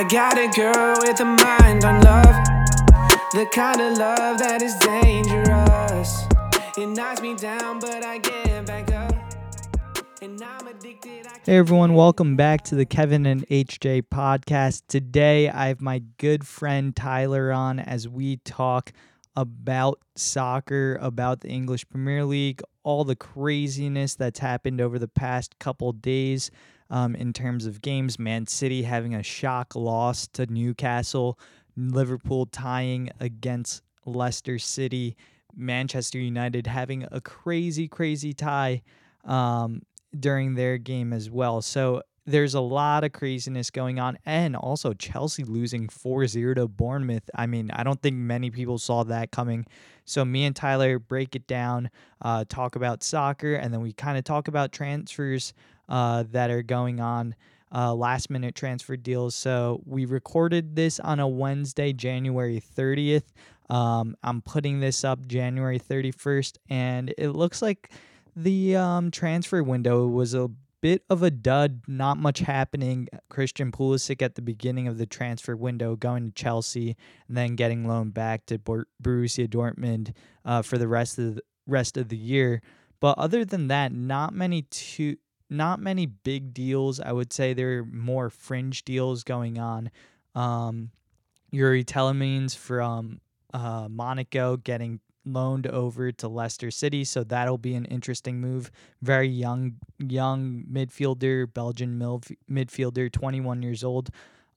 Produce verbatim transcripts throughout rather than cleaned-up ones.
I got a girl with a mind on love, the kind of love that is dangerous. It knocks me down, but I get back up. And I'm addicted. I hey everyone, welcome back to the Kevin and H J podcast. Today I have my good friend Tyler on as we talk about soccer, about the English Premier League, all the craziness that's happened over the past couple days um, in terms of games. Man City having a shock loss to Newcastle, Liverpool tying against Leicester City, Manchester United having a crazy, crazy tie um, during their game as well. So there's a lot of craziness going on, and also Chelsea losing four zero to Bournemouth. I mean, I don't think many people saw that coming. So me and Tyler break it down, uh, talk about soccer, and then we kind of talk about transfers uh, that are going on, uh, last-minute transfer deals. So we recorded this on a Wednesday, January thirtieth. Um, I'm putting this up January thirty-first, and it looks like the um, transfer window was a bit of a dud, not much happening. Christian Pulisic at the beginning of the transfer window going to Chelsea and then getting loaned back to Borussia Dortmund uh, for the rest of the rest of the year. But other than that, not many too, not many big deals. I would say there are more fringe deals going on. Um, Yuri Tielemans from uh, Monaco getting loaned over to Leicester City, so that'll be an interesting move. Very young, young midfielder, Belgian midfielder, twenty-one years old.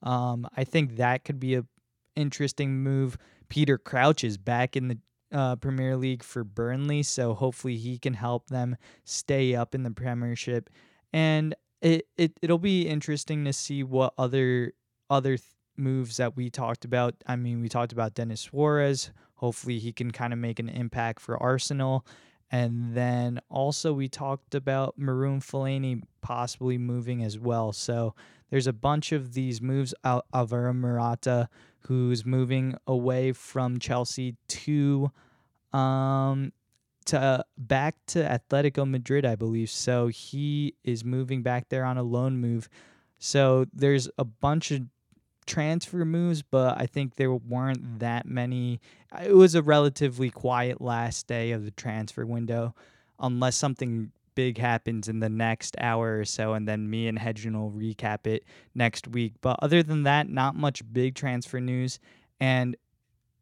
Um, I think that could be a interesting move. Peter Crouch is back in the uh, Premier League for Burnley, so hopefully he can help them stay up in the Premiership. And it it it'll be interesting to see what other other th- moves that we talked about. I mean, we talked about Denis Suárez. Hopefully he can kind of make an impact for Arsenal. And then also we talked about Marouane Fellaini possibly moving as well. So there's a bunch of these moves. Al- Alvaro Morata, who's moving away from Chelsea to um to uh, back to Atletico Madrid, I believe. So he is moving back there on a loan move. So there's a bunch of transfer moves, but I think there weren't that many. It was a relatively quiet last day of the transfer window, unless something big happens in the next hour or so, and then me and Hedgen will recap it next week. But other than that, not much big transfer news. And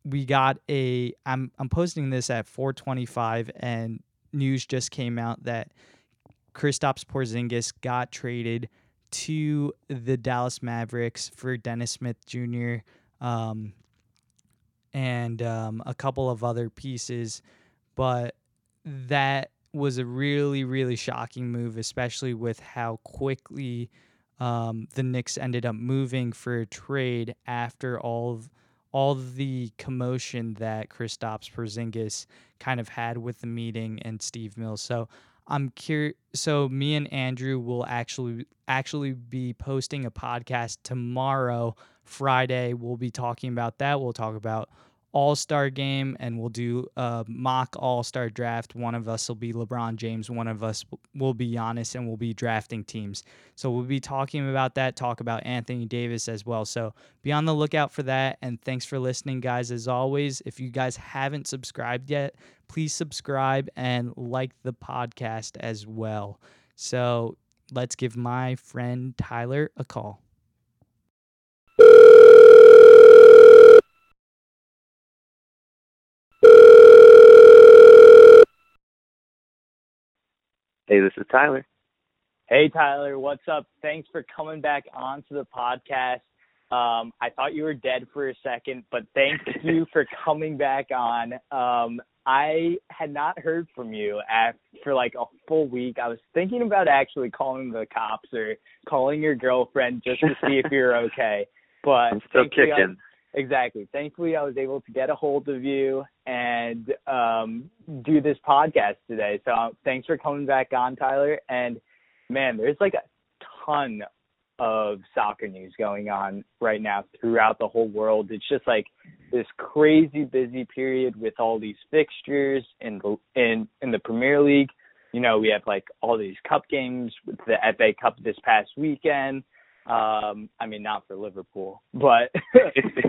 we got a, I'm I'm posting this at four twenty-five, and news just came out that Kristaps Porzingis got traded to the Dallas Mavericks for Dennis Smith Junior Um, and um, a couple of other pieces. But that was a really, really shocking move, especially with how quickly um, the Knicks ended up moving for a trade after all of, all the commotion that Kristaps Porzingis kind of had with the meeting and Steve Mills. So I'm curious. So me and Andrew will actually actually be posting a podcast tomorrow, Friday. We'll be talking about that. We'll talk about All-Star Game, and we'll do a mock All-Star Draft. One of us will be LeBron James. One of us will be Giannis, and we'll be drafting teams. So we'll be talking about that, talk about Anthony Davis as well. So be on the lookout for that, and thanks for listening, guys, as always. If you guys haven't subscribed yet, please subscribe and like the podcast as well. So let's give my friend Tyler a call. Hey, this is Tyler. Hey, Tyler. What's up? Thanks for coming back onto the podcast. Um, I thought you were dead for a second, but thank you for coming back on. Um, I had not heard from you after, for like a full week. I was thinking about actually calling the cops or calling your girlfriend just to see if you're okay. But I'm still kicking. Exactly. Thankfully, I was able to get a hold of you and um, do this podcast today. So um, thanks for coming back on, Tyler. And, man, there's like a ton of soccer news going on right now throughout the whole world. It's just like this crazy busy period with all these fixtures in the, in, in the Premier League. You know, we have like all these cup games with the F A Cup this past weekend. Um, I mean, not for Liverpool, but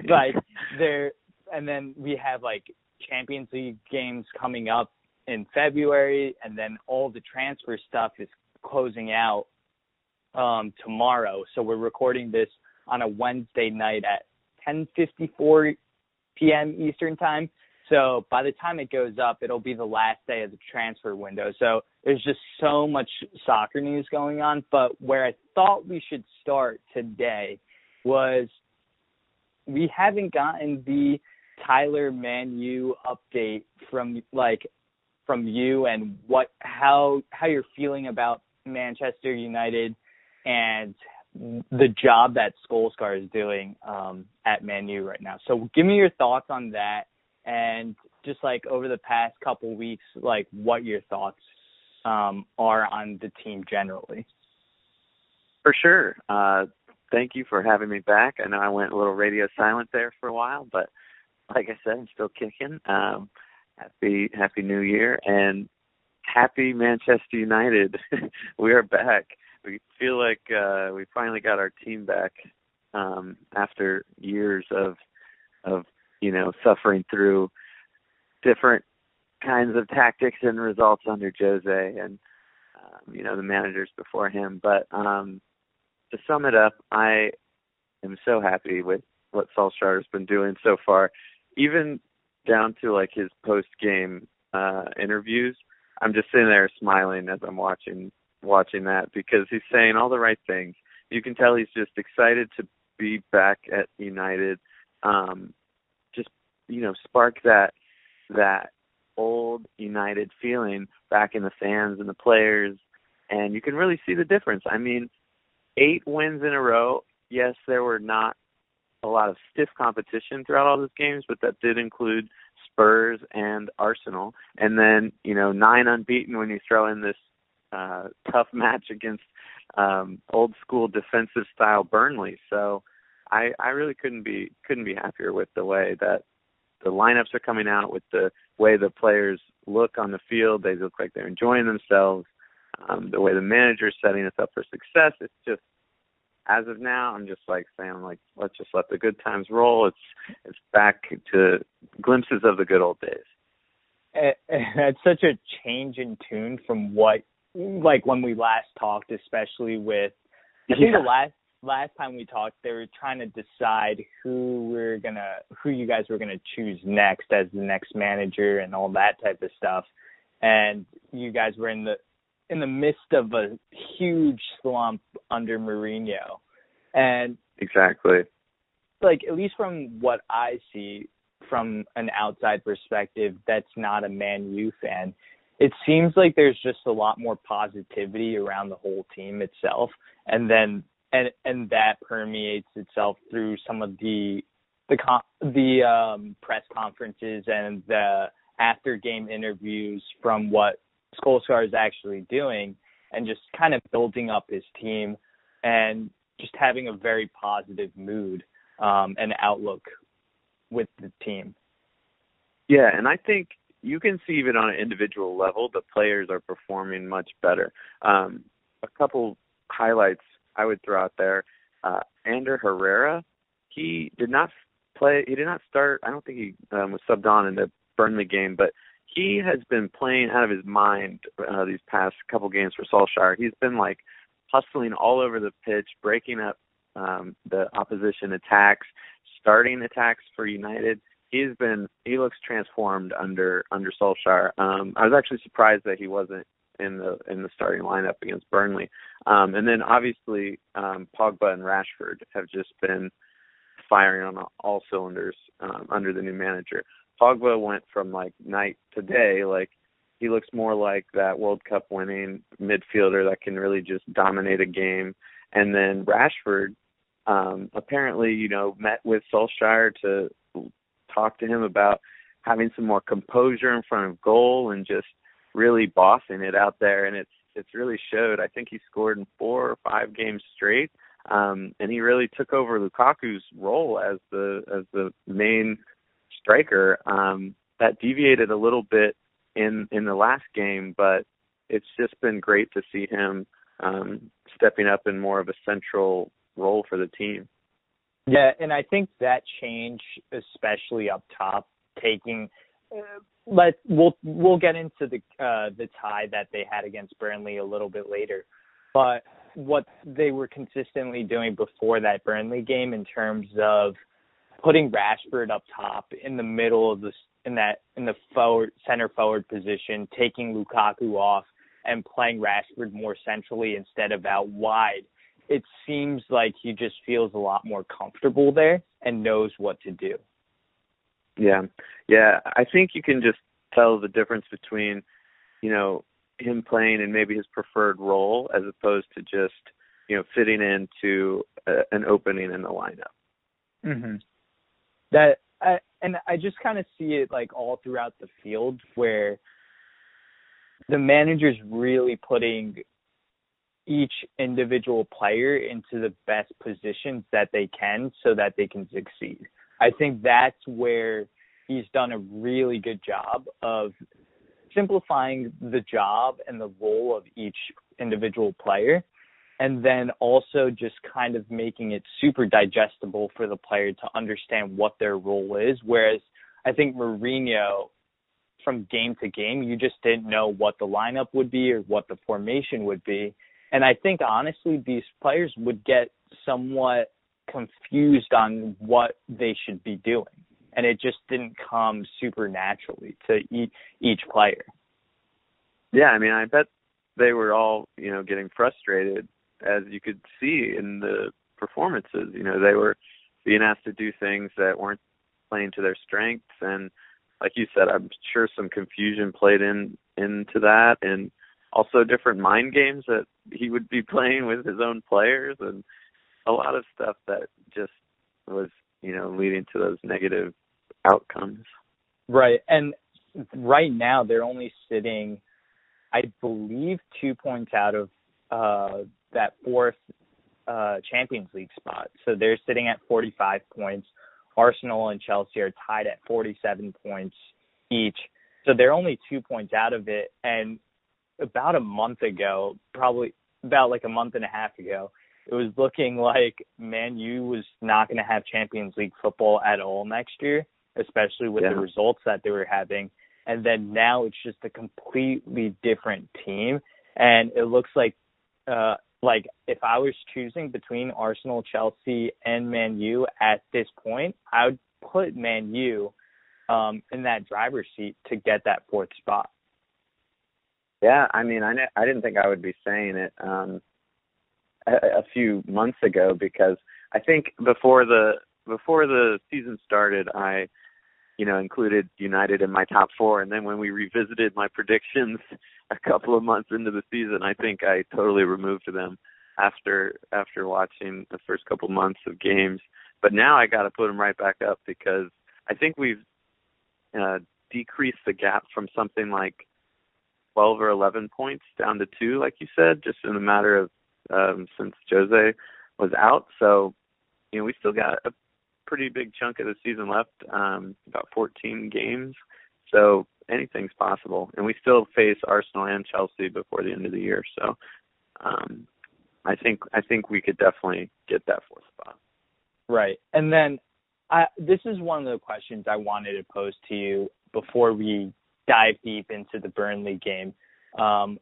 like there. And then we have like Champions League games coming up in February, and then all the transfer stuff is closing out um, tomorrow. So we're recording this on a Wednesday night at ten fifty-four p.m. Eastern time. So by the time it goes up, it'll be the last day of the transfer window. So there's just so much soccer news going on. But where I thought we should start today was we haven't gotten the Tyler Man U update from like from you and what how how you're feeling about Manchester United and the job that Solskjaer is doing um, at Man U right now. So give me your thoughts on that. And just like over the past couple weeks, like what your thoughts um, are on the team generally. For sure. Uh, thank you for having me back. I know I went a little radio silent there for a while, but like I said, I'm still kicking. Um, happy, happy New Year and happy Manchester United. We are back. We feel like uh, we finally got our team back um, after years of of. you know, suffering through different kinds of tactics and results under Jose and, um, you know, the managers before him. But um, to sum it up, I am so happy with what Solskjaer has been doing so far, even down to like his post-game uh, interviews. I'm just sitting there smiling as I'm watching, watching that because he's saying all the right things. You can tell he's just excited to be back at United. Um, you know, spark that that old United feeling back in the fans and the players, and you can really see the difference. I mean, eight wins in a row. Yes, there were not a lot of stiff competition throughout all those games, but that did include Spurs and Arsenal. And then, you know, nine unbeaten when you throw in this uh, tough match against um, old-school defensive-style Burnley. So I, I really couldn't be couldn't be happier with the way that the lineups are coming out, with the way the players look on the field. They look like they're enjoying themselves. Um, the way the manager's setting us up for success. It's just, as of now, I'm just like saying, like, let's just let the good times roll. It's it's back to glimpses of the good old days. It's such a change in tune from what, like when we last talked, especially with, I think yeah. the last, Last time we talked, they were trying to decide who we're gonna, who you guys were gonna choose next as the next manager and all that type of stuff. And you guys were in the, in the midst of a huge slump under Mourinho. And exactly, like at least from what I see from an outside perspective, that's not a Man U fan. It seems like there's just a lot more positivity around the whole team itself, and then. And and that permeates itself through some of the the the um, press conferences and the after game interviews from what Solskjaer is actually doing, and just kind of building up his team and just having a very positive mood um, and outlook with the team. Yeah, and I think you can see even on an individual level, the players are performing much better. Um, a couple highlights I would throw out there. Uh, Ander Herrera, he did not play. He did not start. I don't think he um, was subbed on in the Burnley game, but he has been playing out of his mind uh, these past couple games for Solskjaer. He's been like hustling all over the pitch, breaking up um, the opposition attacks, starting attacks for United. He's been. He looks transformed under under Solskjaer. Um, I was actually surprised that he wasn't in the in the starting lineup against Burnley. Um, and then obviously um, Pogba and Rashford have just been firing on all cylinders um, under the new manager. Pogba went from like night to day. Like he looks more like that World Cup winning midfielder that can really just dominate a game. And then Rashford um, apparently, you know, met with Solskjaer to talk to him about having some more composure in front of goal and just really bossing it out there, and it's it's really showed. I think he scored in four or five games straight, um, and he really took over Lukaku's role as the as the main striker. Um, that deviated a little bit in, in the last game, but it's just been great to see him um, stepping up in more of a central role for the team. Yeah, and I think that change, especially up top, taking uh, let we'll we'll get into the uh, the tie that they had against Burnley a little bit later, but what they were consistently doing before that Burnley game in terms of putting Rashford up top in the middle of the in that in the forward center forward position, taking Lukaku off and playing Rashford more centrally instead of out wide. It seems like he just feels a lot more comfortable there and knows what to do. Yeah. Yeah. I think you can just tell the difference between, you know, him playing in maybe his preferred role as opposed to just, you know, fitting into a, an opening in the lineup. Mm-hmm. That, I, and I just kind of see it like all throughout the field where the manager's really putting each individual player into the best positions that they can so that they can succeed. I think that's where he's done a really good job of simplifying the job and the role of each individual player, and then also just kind of making it super digestible for the player to understand what their role is. Whereas I think Mourinho, from game to game, you just didn't know what the lineup would be or what the formation would be. And I think, honestly, these players would get somewhat confused on what they should be doing. And it just didn't come super naturally to each player. Yeah, I mean, I bet they were all, you know, getting frustrated, as you could see in the performances. You know, they were being asked to do things that weren't playing to their strengths. And like you said, I'm sure some confusion played in into that. And also different mind games that he would be playing with his own players and a lot of stuff that just was, you know, leading to those negative outcomes. Right. And right now they're only sitting, I believe, two points out of uh, that fourth uh, Champions League spot. So they're sitting at forty-five points. Arsenal and Chelsea are tied at forty-seven points each. So they're only two points out of it. And about a month ago, probably about like a month and a half ago, it was looking like Man U was not going to have Champions League football at all next year, especially with yeah. the results that they were having. And then now it's just a completely different team. And it looks like, uh, like if I was choosing between Arsenal, Chelsea, and Man U at this point, I would put Man U um, in that driver's seat to get that fourth spot. Yeah, I mean, I I didn't think I would be saying it um, a, a few months ago because I think before the before the season started, I you know included United in my top four, and then when we revisited my predictions a couple of months into the season, I think I totally removed them after after watching the first couple months of games. But now I got to put them right back up because I think we've uh, decreased the gap from something like twelve or eleven points down to two, like you said, just in a matter of um, since Jose was out. So, you know, we still got a pretty big chunk of the season left, um, about fourteen games. So anything's possible. And we still face Arsenal and Chelsea before the end of the year. So um, I think I think we could definitely get that fourth spot. Right. And then I, this is one of the questions I wanted to pose to you before we dive deep into the Burnley game. Um,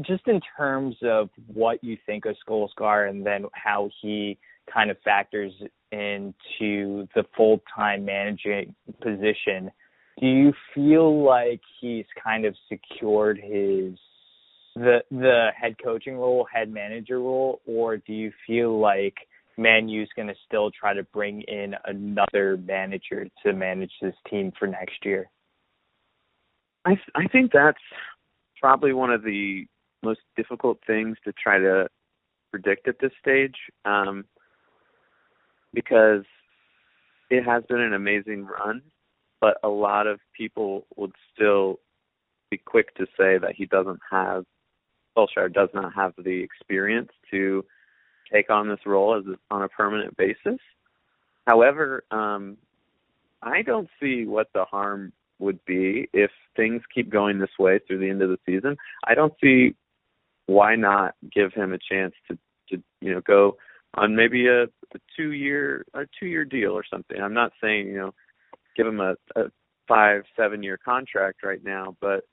just in terms of what you think of Solskjaer and then how he kind of factors into the full-time managing position, do you feel like he's kind of secured his the the head coaching role, head manager role, or do you feel like Man U's going to still try to bring in another manager to manage this team for next year? I, th- I think that's probably one of the most difficult things to try to predict at this stage, um, because it has been an amazing run, but a lot of people would still be quick to say that he doesn't have, Solskjaer does not have the experience to take on this role as a, on a permanent basis. However, um, I don't see what the harm would be if things keep going this way through the end of the season. I don't see why not give him a chance to, to, you know, go on maybe a, a two year a two year deal or something. I'm not saying, you know, give him a, a five, seven year contract right now, but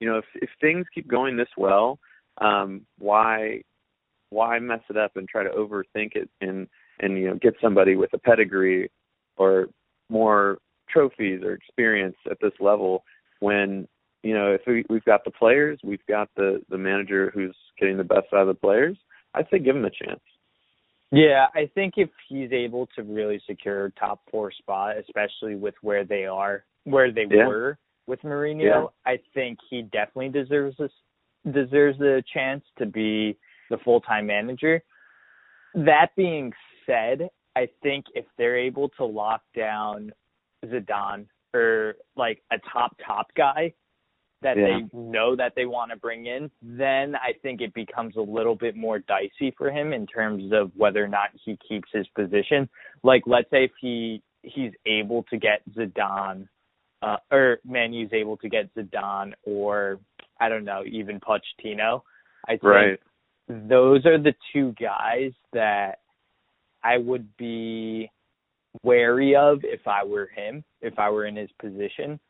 you know, if if things keep going this well, um, why why mess it up and try to overthink it and and you know, get somebody with a pedigree or more trophies or experience at this level when, you know, if we, we've got the players, we've got the, the manager who's getting the best out of the players, I'd say give him a chance. Yeah, I think if he's able to really secure top four spot, especially with where they are, where they yeah. were with Mourinho, yeah. I think he definitely deserves this, deserves the chance to be the full-time manager. That being said, I think if they're able to lock down Zidane or like a top, top guy that yeah. they know that they want to bring in, then I think it becomes a little bit more dicey for him in terms of whether or not he keeps his position. Like, let's say if he, he's able to get Zidane uh, or Manu's able to get Zidane or, I don't know, even Pochettino. I think right. those are the two guys that I would be wary of if I were him, if I were in his position.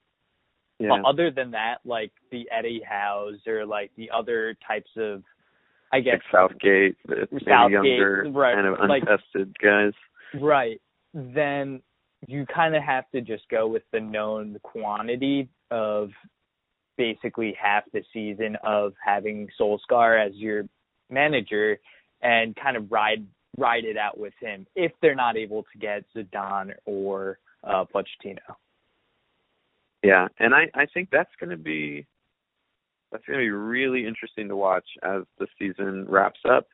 Yeah. But other than that, like the Eddie Howe's or like the other types of, I guess, like Southgate, the younger right, kind of untested like, guys, right? Then you kind of have to just go with the known quantity of basically half the season of having Solskjaer as your manager and kind of ride ride it out with him if they're not able to get Zidane or uh, Pochettino. Yeah, and I, I think that's going to be that's going to be really interesting to watch as the season wraps up.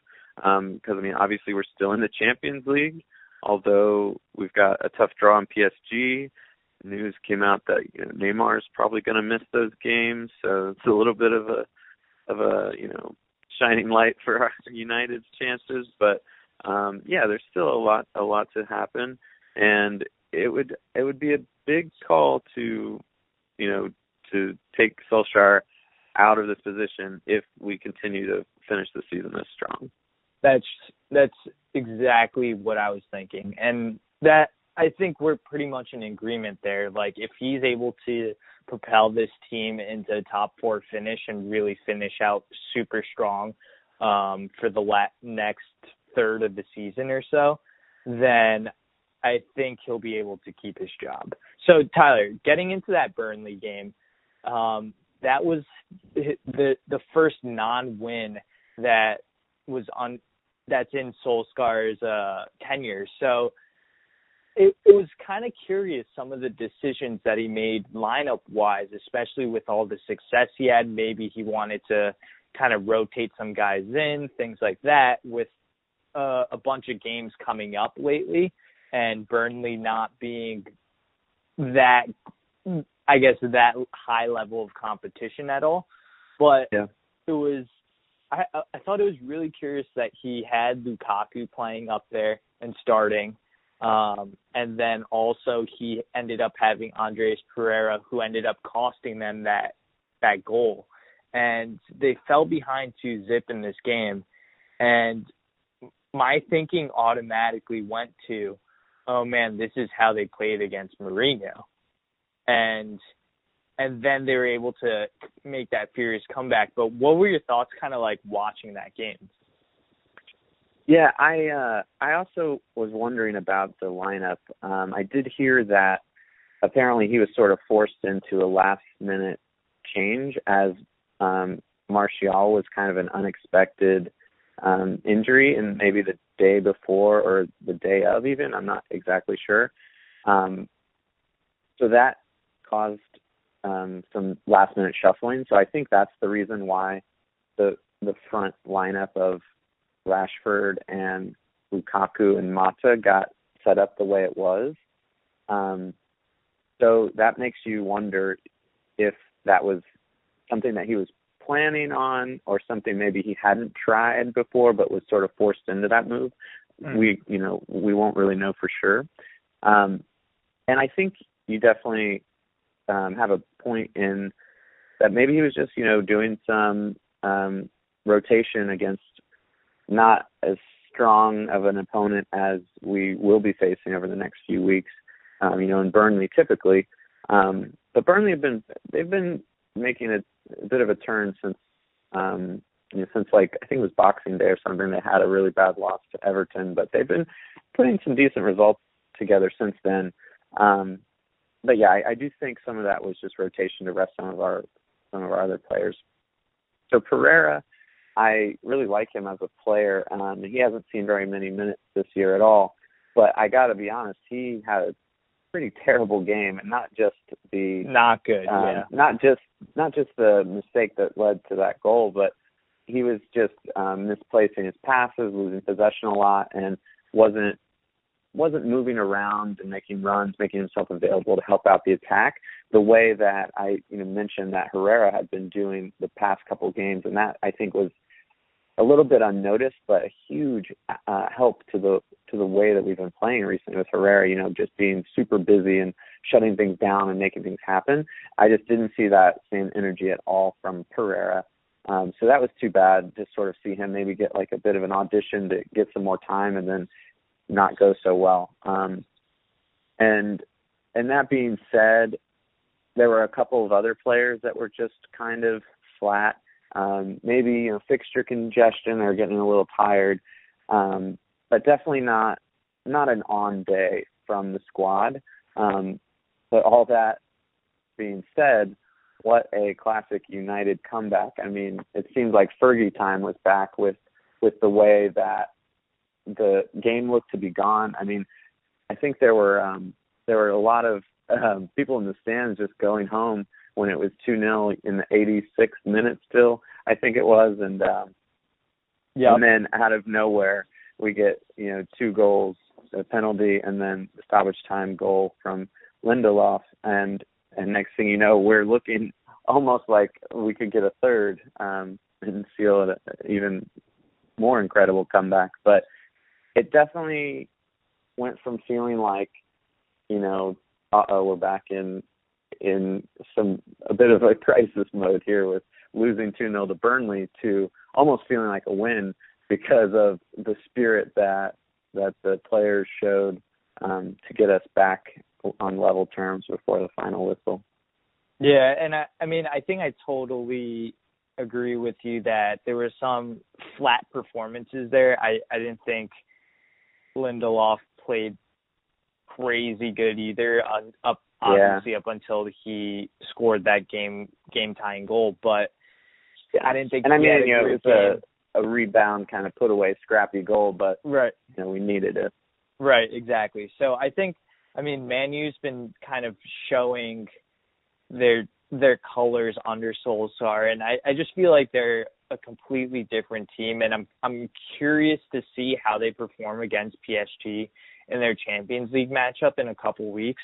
Um, because, I mean, obviously we're still in the Champions League, although we've got a tough draw on P S G. News came out that, you know, Neymar is probably going to miss those games, so it's a little bit of a of a you know shining light for our United's chances, but. Um, yeah, there's still a lot, a lot to happen, and it would, it would be a big call to, you know, to take Solskjaer out of this position if we continue to finish the season this strong. That's that's exactly what I was thinking, and that I think we're pretty much in agreement there. Like, if he's able to propel this team into a top four finish and really finish out super strong um, for the la- next. third of the season or so, then I think he'll be able to keep his job. So, Tyler, getting into that Burnley game, um, that was the the first non-win that was on that's in Solskjaer's uh, tenure. So it, it was kind of curious some of the decisions that he made lineup-wise, especially with all the success he had. Maybe he wanted to kind of rotate some guys in, things like that, with Uh, a bunch of games coming up lately and Burnley not being that, I guess, that high level of competition at all. But yeah. it was, I, I thought it was really curious that he had Lukaku playing up there and starting. Um, and then also he ended up having Andres Pereira, who ended up costing them that, that goal. And they fell behind two zip in this game. And my thinking automatically went to, oh man, this is how they played against Mourinho. And and then they were able to make that furious comeback. But what were your thoughts kind of like watching that game? Yeah, I uh, I also was wondering about the lineup. Um, I did hear that apparently he was sort of forced into a last-minute change as um, Martial was kind of an unexpected Um, injury, and maybe the day before or the day of even, I'm not exactly sure. Um, so that caused um, some last minute shuffling. So I think that's the reason why the the front lineup of Rashford and Lukaku and Mata got set up the way it was. Um, so that makes you wonder if that was something that he was planning on or something maybe he hadn't tried before but was sort of forced into that move. Mm. We, you know, we won't really know for sure. Um, and I think you definitely um, have a point in that maybe he was just, you know, doing some um, rotation against not as strong of an opponent as we will be facing over the next few weeks, um, you know, in Burnley typically. Um, but Burnley have been, they've been making a, a bit of a turn since, um, you know, since like, I think it was Boxing Day or something. They had a really bad loss to Everton, but they've been putting some decent results together since then. Um, but yeah, I, I do think some of that was just rotation to rest some of our, some of our other players. So Pereira, I really like him as a player. Um, he hasn't seen very many minutes this year at all, but I got to be honest, he had a pretty terrible game, and not just the not good, um, yeah, not just not just the mistake that led to that goal, but he was just um, misplacing his passes, losing possession a lot, and wasn't wasn't moving around and making runs, making himself available to help out the attack the way that I you know, mentioned that Herrera had been doing the past couple of games. And that I think was a little bit unnoticed, but a huge uh, help to the, to the way that we've been playing recently with Herrera, you know, just being super busy and shutting things down and making things happen. I just didn't see that same energy at all from Pereira. Um, so that was too bad to sort of see him maybe get like a bit of an audition to get some more time and then not go so well. Um, and, and that being said, there were a couple of other players that were just kind of flat. Um, maybe, you know, fixture congestion or getting a little tired. Um, but definitely not, not an on day from the squad. Um, but all that being said, what a classic United comeback. I mean, it seems like Fergie time was back with, with the way that the game looked to be gone. I mean, I think there were um, there were a lot of um, people in the stands just going home when it was two nil in the eighty-sixth minute still, I think it was. And um, yeah, and then out of nowhere, we get, you know, two goals, a penalty, and then the stoppage time goal from Lindelof. And, and next thing you know, we're looking almost like we could get a third um, and seal it an even more incredible comeback. But it definitely went from feeling like, you know, uh-oh, we're back in in some a bit of a crisis mode here with losing two nil to Burnley to almost feeling like a win because of the spirit that that the players showed um, to get us back on level terms before the final whistle. Yeah, and I, I mean, I think I totally agree with you that there were some flat performances there. I, I didn't think Lindelof played crazy good either. Um, up obviously yeah. up until he scored that game game tying goal, but I didn't think. And I mean, you know, it was a, a rebound kind of put away, scrappy goal, but right, you know, we needed it. Right, exactly. So I think, I mean, Man U's been kind of showing their their colors under Solskjaer, and I, I just feel like they're a completely different team, and I'm I'm curious to see how they perform against P S G in their Champions League matchup in a couple weeks.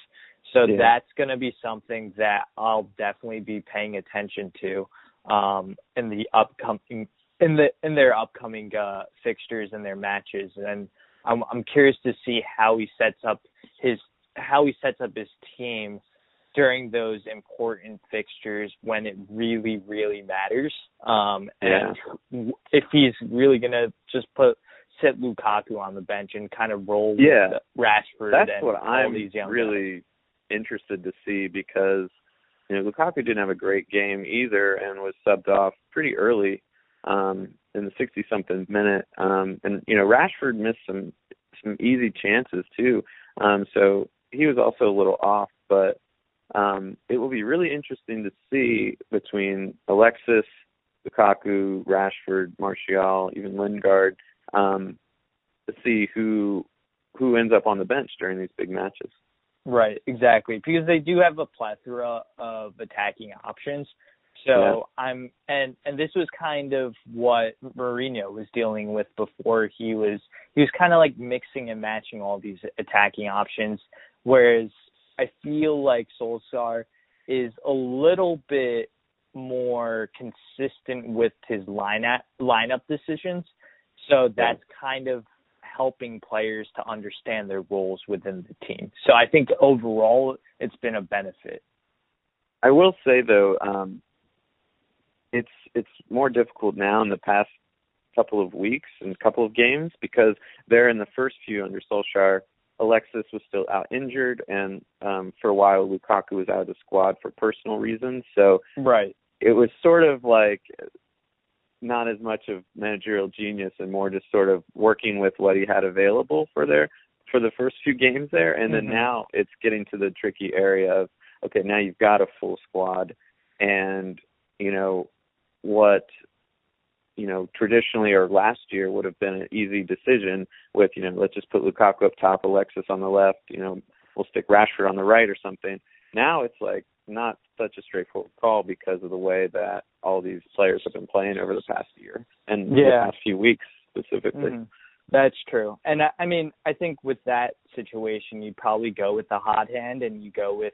So yeah. That's going to be something that I'll definitely be paying attention to um, in the upcoming in the in their upcoming uh, fixtures and their matches, and I'm I'm curious to see how he sets up his how he sets up his team during those important fixtures when it really, really matters. Um, and yeah. if he's really going to just put sit Lukaku on the bench and kind of roll yeah. with Rashford. That's and what all I'm these young really guys. Interested to see because, you know, Lukaku didn't have a great game either and was subbed off pretty early um, in the sixty-something minute. Um, and, you know, Rashford missed some, some easy chances too. Um, so he was also a little off, but Um, it will be really interesting to see between Alexis, Lukaku, Rashford, Martial, even Lingard, um, to see who who ends up on the bench during these big matches. Right, exactly, because they do have a plethora of attacking options. So yeah. I'm and and this was kind of what Mourinho was dealing with before. He was he was kind of like mixing and matching all these attacking options, whereas I feel like Solskjaer is a little bit more consistent with his lineup lineup decisions, so that's kind of helping players to understand their roles within the team. So I think overall it's been a benefit. I will say though, um, it's it's more difficult now in the past couple of weeks and a couple of games, because there in the first few under Solskjaer, Alexis was still out injured, and um, for a while Lukaku was out of the squad for personal reasons. So right. It was sort of like not as much of managerial genius and more just sort of working with what he had available for their for the first few games there. And mm-hmm. then now it's getting to the tricky area of, okay, now you've got a full squad, and you know what you know, traditionally or last year would have been an easy decision with, you know, let's just put Lukaku up top, Alexis on the left, you know, we'll stick Rashford on the right or something. Now it's like not such a straightforward call because of the way that all these players have been playing over the past year and yeah. the past few weeks specifically. Mm-hmm. That's true. And I, I mean, I think with that situation, you probably go with the hot hand and you go with,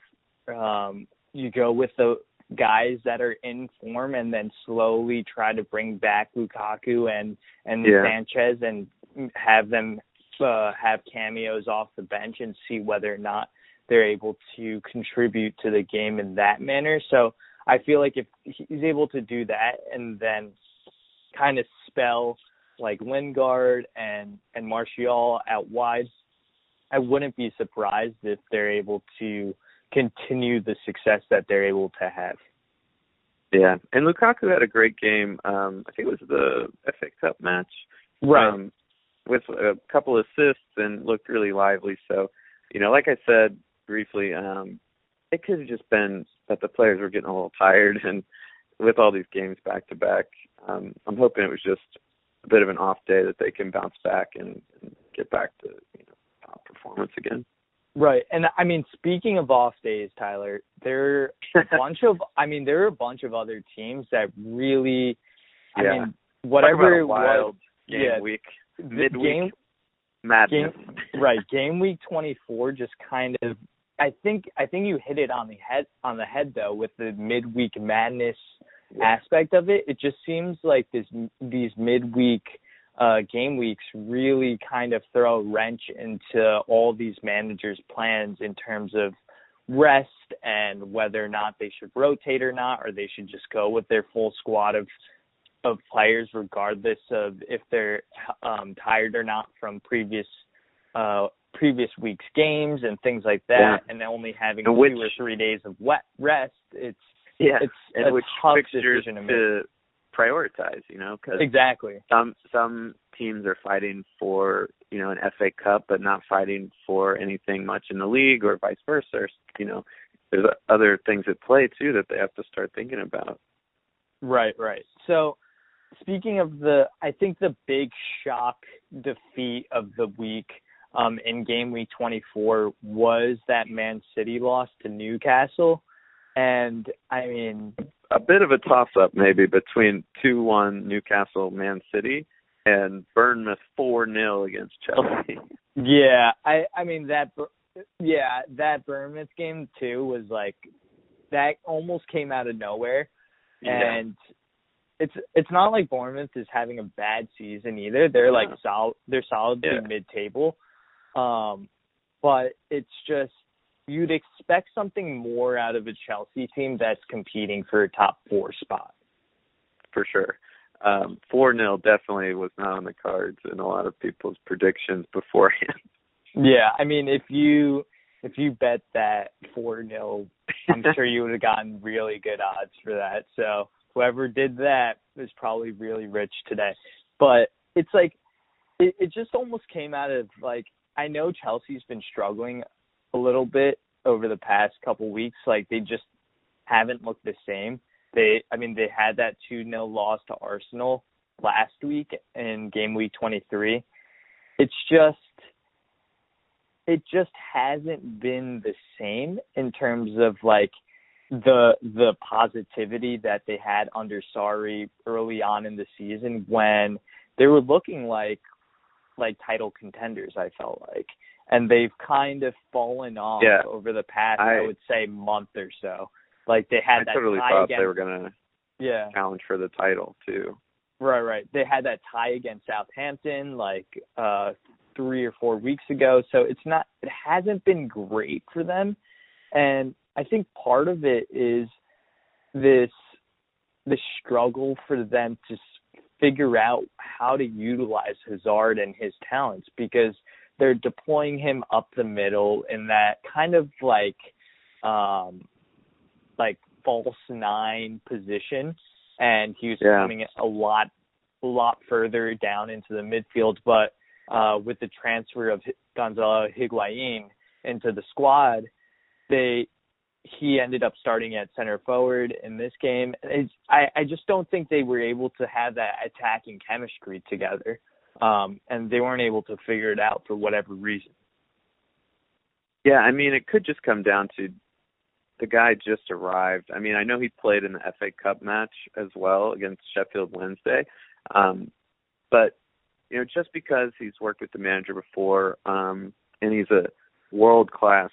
um, you go with the, guys that are in form, and then slowly try to bring back Lukaku and and yeah. Sanchez and have them uh, have cameos off the bench and see whether or not they're able to contribute to the game in that manner. So I feel like if he's able to do that and then kind of spell like Lingard and, and Martial out wide, I wouldn't be surprised if they're able to continue the success that they're able to have. Yeah, and Lukaku had a great game. Um, I think it was the F A Cup match, right? Um, with a couple assists and looked really lively. So, you know, like I said briefly, um, it could have just been that the players were getting a little tired, and with all these games back to back, I'm hoping it was just a bit of an off day that they can bounce back and, and get back to you know top performance again. Right. And I mean, speaking of off days, Tyler, there are a bunch of, I mean, there are a bunch of other teams that really, I yeah. mean, whatever it was. Game yeah, week, midweek, game, madness. Game, right. Game week twenty-four just kind of, I think, I think you hit it on the head, on the head though, with the midweek madness yeah. aspect of it. It just seems like this, these midweek Uh, game weeks really kind of throw a wrench into all these managers' plans in terms of rest and whether or not they should rotate or not, or they should just go with their full squad of of players regardless of if they're um, tired or not from previous uh, previous week's games and things like that, yeah. and only having and which, two or three days of wet rest. It's yeah, it's and a which tough decision to make. To... prioritize, you know, because exactly some some teams are fighting for you know an F A Cup, but not fighting for anything much in the league, or vice versa. Or, you know, there's other things at play too that they have to start thinking about. Right, right. So, speaking of the, I think the big shock defeat of the week um, in game week twenty-four was that Man City loss to Newcastle, and I mean. A bit of a toss-up maybe between two one Newcastle Man City and Bournemouth four nil against Chelsea. Yeah, I I mean that yeah, that Bournemouth game too was like that almost came out of nowhere. Yeah. And it's it's not like Bournemouth is having a bad season either. They're yeah. like solid they're solidly yeah. mid-table. Um but it's just you'd expect something more out of a Chelsea team that's competing for a top four spot. For sure. Um, four nil definitely was not on the cards in a lot of people's predictions beforehand. Yeah, I mean, if you if you bet that four nil, I'm sure you would have gotten really good odds for that. So whoever did that is probably really rich today. But it's like, it, it just almost came out of, like, I know Chelsea's been struggling a little bit over the past couple weeks. Like, they just haven't looked the same. They, I mean, they had that two nil loss to Arsenal last week in game week twenty-three. It's just, it just hasn't been the same in terms of, like, the the positivity that they had under Sarri early on in the season when they were looking like, like title contenders, I felt like. And they've kind of fallen off yeah. over the past, I, I would say, month or so. Like, they had I that totally tie thought against, they were going to yeah. challenge for the title, too. Right, right. They had that tie against Southampton, like, uh, three or four weeks ago. So it's not – it hasn't been great for them. And I think part of it is this, this struggle for them to figure out how to utilize Hazard and his talents, because they're deploying him up the middle in that kind of like um, like false nine position, and he was yeah. coming a lot a lot further down into the midfield. But uh, with the transfer of Gonzalo Higuain into the squad, they he ended up starting at center forward in this game. It's, I, I just don't think they were able to have that attacking chemistry together. Um, and they weren't able to figure it out for whatever reason. Yeah, I mean, it could just come down to the guy just arrived. I mean, I know he played in the F A Cup match as well against Sheffield Wednesday. Um, but, you know, just because he's worked with the manager before um, and he's a world-class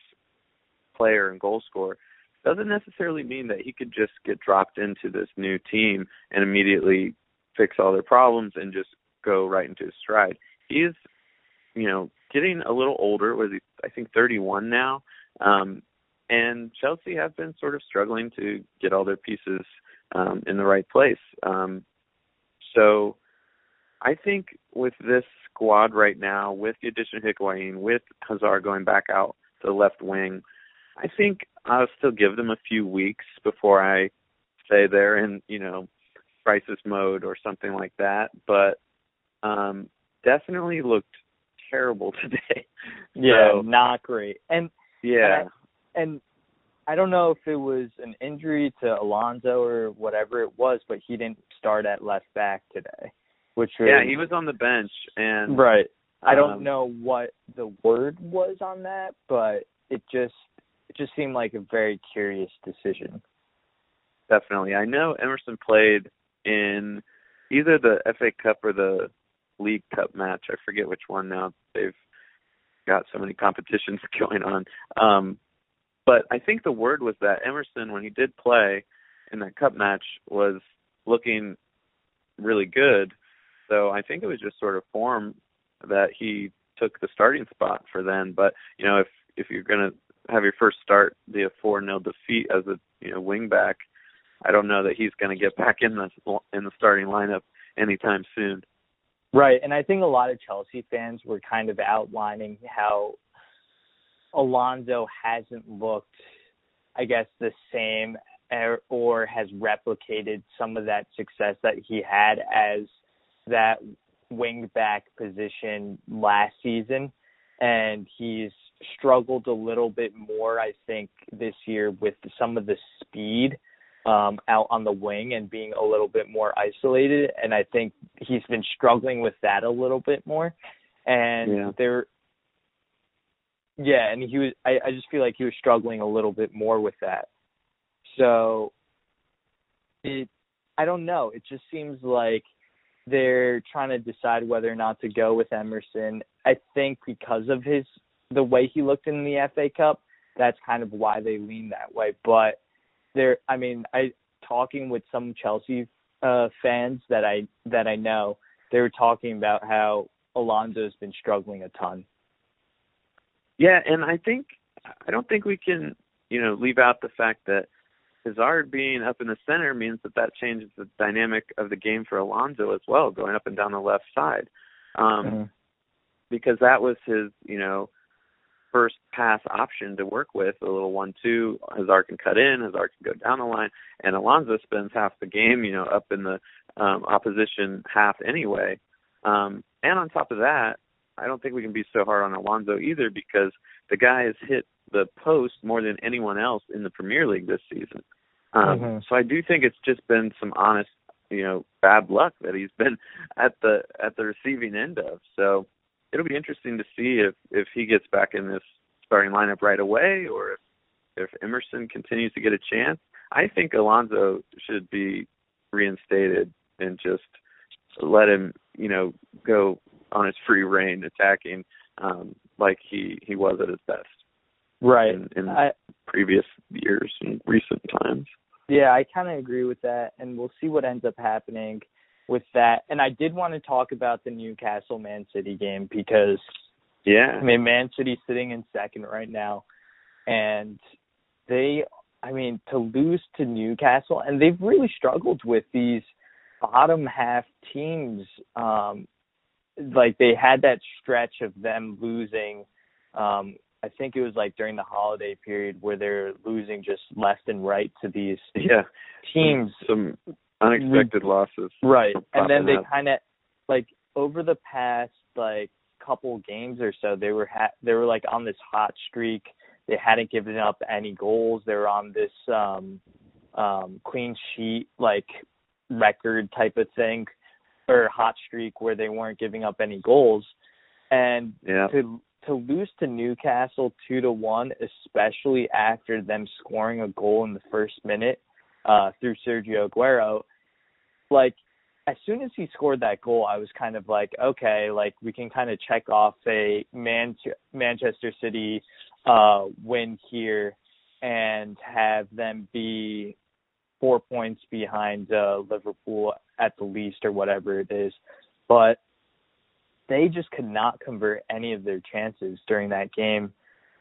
player and goal scorer, doesn't necessarily mean that he could just get dropped into this new team and immediately fix all their problems and just go right into his stride. He is, you know, getting a little older. Was he? I think thirty-one now. Um, and Chelsea have been sort of struggling to get all their pieces um, in the right place. Um, so I think with this squad right now, with the addition of Higuain, with Hazard going back out to the left wing, I think I'll still give them a few weeks before I say they're in, you know, crisis mode or something like that. But Um, definitely looked terrible today. Yeah, so, not great. And yeah, and I, and I don't know if it was an injury to Alonso or whatever it was, but he didn't start at left back today, which was, yeah, he was on the bench. And right, I um, don't know what the word was on that, but it just it just seemed like a very curious decision. Definitely, I know Emerson played in either the F A Cup or the League Cup match. I forget which one now. They've got so many competitions going on. Um, but I think the word was that Emerson, when he did play in that cup match, was looking really good. So I think it was just sort of form that he took the starting spot for then. But, you know, if, if you're going to have your first start be a four nil defeat as a, you know, wingback, I don't know that he's going to get back in the in the starting lineup anytime soon. Right, and I think a lot of Chelsea fans were kind of outlining how Alonso hasn't looked, I guess, the same or has replicated some of that success that he had as that wing back position last season. And he's struggled a little bit more, I think, this year with some of the speed Um, out on the wing and being a little bit more isolated, and I think he's been struggling with that a little bit more. And yeah. there, yeah, and he was. I, I just feel like he was struggling a little bit more with that. So, it. I don't know. It just seems like they're trying to decide whether or not to go with Emerson. I think because of his the way he looked in the F A Cup, that's kind of why they lean that way, but. There, I mean, I talking with some Chelsea uh, fans that I that I know, they were talking about how Alonso's been struggling a ton. Yeah, and I think I don't think we can, you know, leave out the fact that Hazard being up in the center means that that changes the dynamic of the game for Alonso as well, going up and down the left side, um, mm-hmm. because that was his, you know. First pass option to work with, a little one two. Hazard can cut in, Hazard can go down the line, and Alonso spends half the game, you know, up in the um, opposition half anyway. Um, and on top of that, I don't think we can be so hard on Alonso either, because the guy has hit the post more than anyone else in the Premier League this season. Um, mm-hmm. So I do think it's just been some honest, you know, bad luck that he's been at the at the receiving end of. So. It'll be interesting to see if, if he gets back in this starting lineup right away, or if, if Emerson continues to get a chance. I think Alonso should be reinstated and just let him, you know, go on his free reign attacking um, like he, he was at his best. Right. In, in I, previous years and recent times. Yeah, I kind of agree with that, and we'll see what ends up happening with that. And I did want to talk about the Newcastle Man City game, because yeah, I mean, Man City's sitting in second right now, and they, I mean, to lose to Newcastle, and they've really struggled with these bottom half teams, um, like they had that stretch of them losing. Um, I think it was like during the holiday period where they're losing just left and right to these yeah. teams. Some unexpected losses. Right. And then they kind of like over the past like couple games or so, they were, ha- they were like on this hot streak. They hadn't given up any goals. They were on this um, um, clean sheet, like record type of thing, or hot streak where they weren't giving up any goals. And yeah. to to lose to Newcastle two to one, especially after them scoring a goal in the first minute uh, through Sergio Aguero, like as soon as he scored that goal, I was kind of like, okay, like we can kind of check off a Man- Manchester City uh, win here and have them be four points behind uh, Liverpool at the least or whatever it is. But they just could not convert any of their chances during that game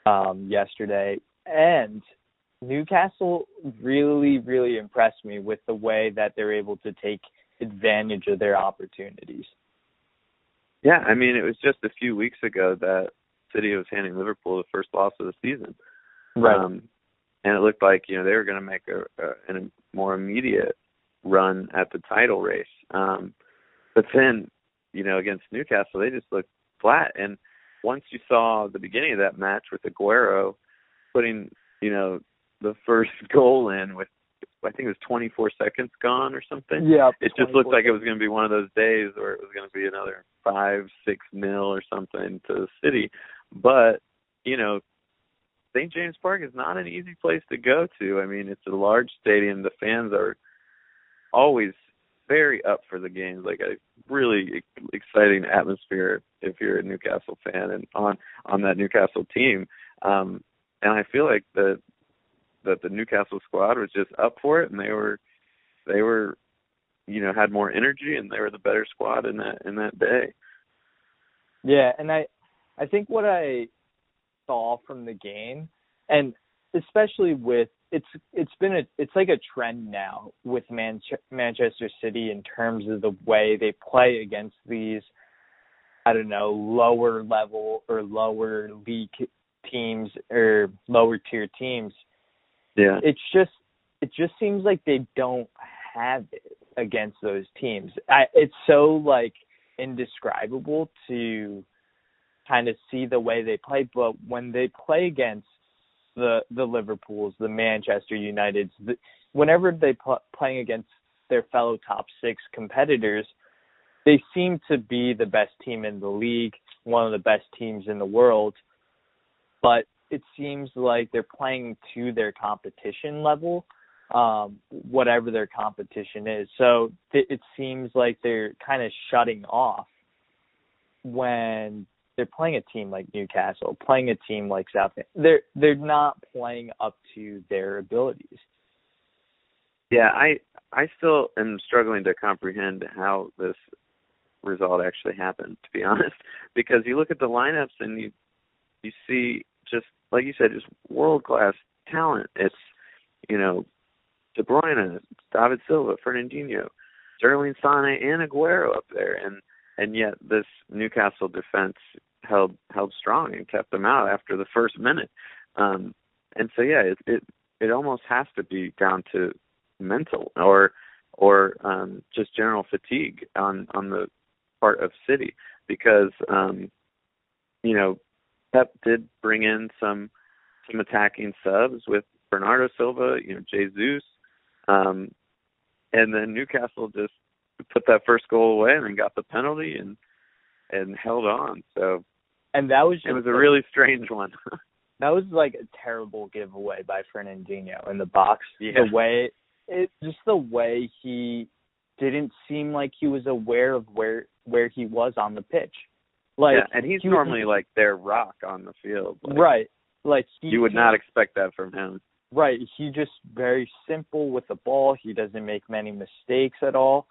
um, yesterday. And Newcastle really, really impressed me with the way that they're able to take advantage of their opportunities. Yeah, I mean, it was just a few weeks ago that City was handing Liverpool the first loss of the season. Right. Um, and it looked like, you know, they were going to make a, a, a more immediate run at the title race. Um, but then, you know, against Newcastle, they just looked flat. And once you saw the beginning of that match with Aguero putting, you know, the first goal in with, I think it was twenty-four seconds gone or something. Yeah. It just looked like it was going to be one of those days where it was going to be another five, six nil or something to the City. But, you know, Saint James Park is not an easy place to go to. I mean, it's a large stadium. The fans are always very up for the games, like a really exciting atmosphere if you're a Newcastle fan and on, on that Newcastle team. Um, and I feel like the that the Newcastle squad was just up for it, and they were, they were, you know, had more energy, and they were the better squad in that in that day. Yeah, and I, I think what I saw from the game, and especially with it's it's been a it's like a trend now with Man- Manchester City in terms of the way they play against these, I don't know, lower level or lower league teams or lower tier teams. Yeah. It's just it just seems like they don't have it against those teams. I, it's so like indescribable to kind of see the way they play, but when they play against the the Liverpools, the Manchester Uniteds, the, whenever they pl- playing against their fellow top six competitors, they seem to be the best team in the league, one of the best teams in the world. But it seems like they're playing to their competition level, um, whatever their competition is. So th- it seems like they're kind of shutting off when they're playing a team like Newcastle, playing a team like Southampton. They're, they're not playing up to their abilities. Yeah, I I still am struggling to comprehend how this result actually happened, to be honest, because you look at the lineups and you you see just like you said, just world-class talent. It's, you know, De Bruyne, David Silva, Fernandinho, Sterling Sane, and Aguero up there. And and yet this Newcastle defense held held strong and kept them out after the first minute. Um, and so, yeah, it, it it almost has to be down to mental or or um, just general fatigue on, on the part of City because, um, you know, Pep did bring in some some attacking subs with Bernardo Silva, you know, Jesus, um, and then Newcastle just put that first goal away and then got the penalty and and held on. So, and that was just, it was a really strange one. That was like a terrible giveaway by Fernandinho in the box. Yeah. The way it just the way he didn't seem like he was aware of where where he was on the pitch. Like, yeah, and he's he normally, was, like, their rock on the field. Like, right. Like he, You would not expect that from him. Right. He's just very simple with the ball. He doesn't make many mistakes at all.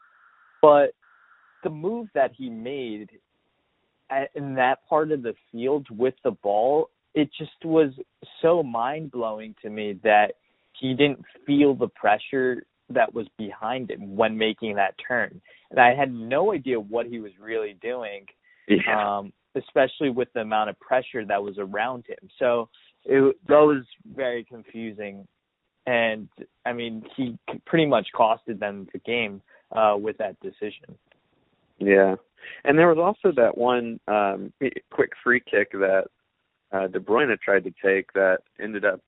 But the move that he made at, in that part of the field with the ball, it just was so mind-blowing to me that he didn't feel the pressure that was behind him when making that turn. And I had no idea what he was really doing, yeah. um, especially with the amount of pressure that was around him. So it, that was very confusing. And, I mean, he pretty much costed them the game uh, with that decision. Yeah. And there was also that one um, quick free kick that uh, De Bruyne tried to take that ended up,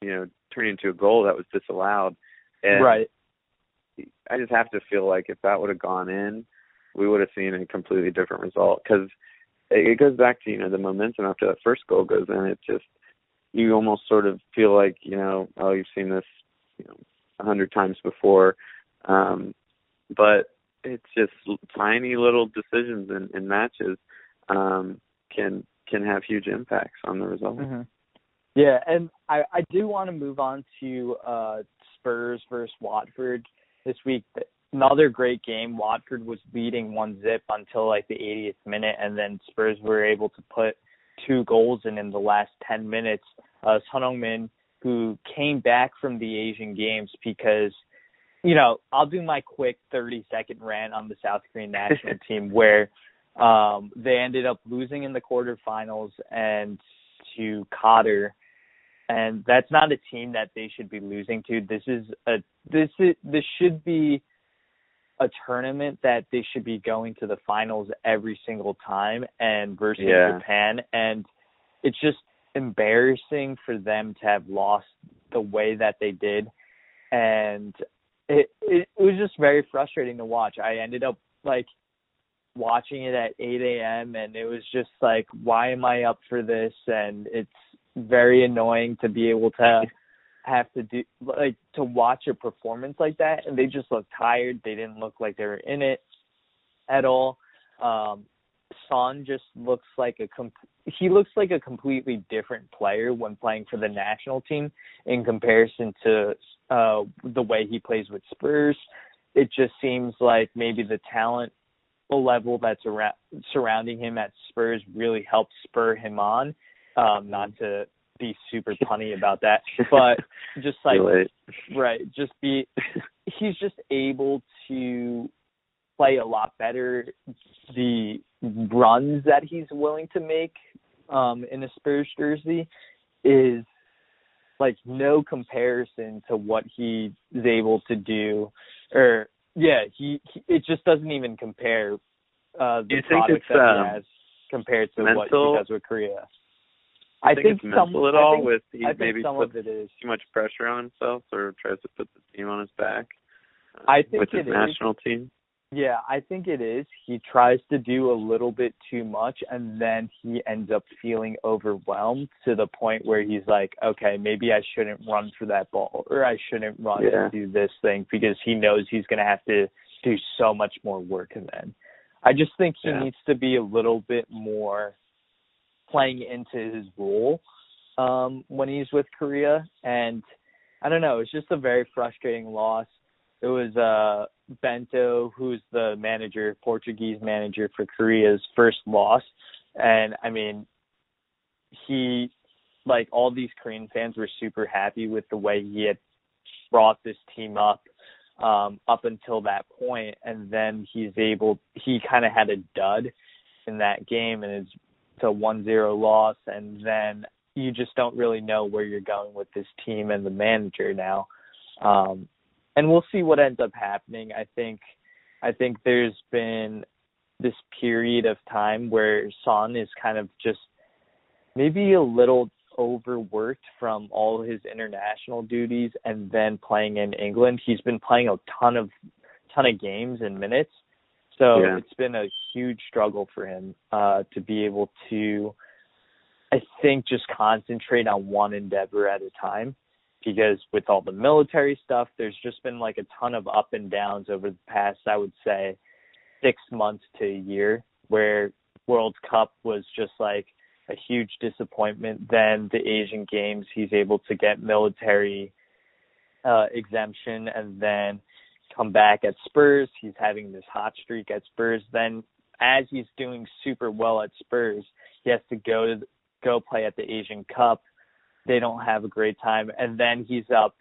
you know, turning into a goal that was disallowed. And right. I just have to feel like if that would have gone in, we would have seen a completely different result. Because it goes back to, you know, the momentum after that first goal goes in. It just, you almost sort of feel like, you know, oh, you've seen this, you know, a hundred times before. Um, but it's just tiny little decisions in, in matches um, can can have huge impacts on the result. Mm-hmm. Yeah, and I, I do want to move on to uh, Spurs versus Watford this week. Another great game. Watford was leading one zip until like the eightieth minute, and then Spurs were able to put two goals in in the last ten minutes. Uh, Son Heung-min, who came back from the Asian Games because, you know, I'll do my quick thirty-second rant on the South Korean national team where um, they ended up losing in the quarterfinals and to Qatar. And that's not a team that they should be losing to. This is a this is, this should be a tournament that they should be going to the finals every single time and versus yeah. Japan. And it's just embarrassing for them to have lost the way that they did. And it, it, it was just very frustrating to watch. I ended up like watching it at eight a.m. and it was just like, why am I up for this? And it's very annoying to be able to have to do like to watch a performance like that. And they just looked tired. They didn't look like they were in it at all. Um, Son just looks like a comp- he looks like a completely different player when playing for the national team in comparison to uh, the way he plays with Spurs. It just seems like maybe the talent level that's around, surrounding him at Spurs really helped spur him on. Um, not to be super punny about that, but just like right. right, just be. He's just able to play a lot better. The runs that he's willing to make um, in a Spurs jersey is like no comparison to what he is able to do. Or yeah, he, he it just doesn't even compare. Uh, the you think it's that um, he has compared to mental? What he does with Korea. I think, think it's mental some, at all think, with he maybe puts too much pressure on himself or tries to put the team on his back uh, I think with his national team? Yeah, I think it is. He tries to do a little bit too much, and then he ends up feeling overwhelmed to the point where he's like, okay, maybe I shouldn't run for that ball or I shouldn't run yeah. and do this thing because he knows he's going to have to do so much more work. And then I just think he yeah. needs to be a little bit more playing into his role um, when he's with Korea. And I don't know, it's just a very frustrating loss. It was uh, Bento, who's the manager, Portuguese manager for Korea's first loss. And I mean, he, like all these Korean fans were super happy with the way he had brought this team up um, up until that point. And then he's able, he kind of had a dud in that game and it's a one zero loss, and then you just don't really know where you're going with this team and the manager now. Um, and we'll see what ends up happening. I think I think there's been this period of time where Son is kind of just maybe a little overworked from all his international duties and then playing in England. He's been playing a ton of ton of games and minutes. So yeah. it's been a huge struggle for him uh, to be able to, I think, just concentrate on one endeavor at a time because with all the military stuff, there's just been like a ton of up and downs over the past, I would say, six months to a year where World Cup was just like a huge disappointment. Then the Asian Games, he's able to get military uh, exemption and then come back at Spurs. He's having this hot streak at Spurs. Then as he's doing super well at Spurs, he has to go to go play at the Asian Cup. They don't have a great time. And then he's up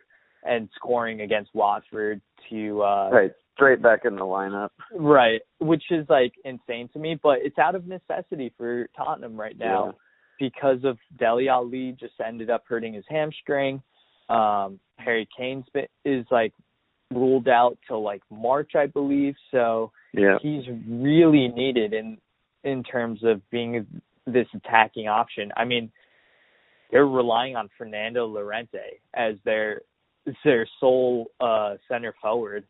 and scoring against Watford to uh, right straight back in the lineup. Right, which is like insane to me, but it's out of necessity for Tottenham right now yeah. because of Dele Alli just ended up hurting his hamstring. Um, Harry Kane's bit is like ruled out till like March, I believe. So yeah. he's really needed in in terms of being this attacking option. I mean, they're relying on Fernando Llorente as their their sole uh, center forward.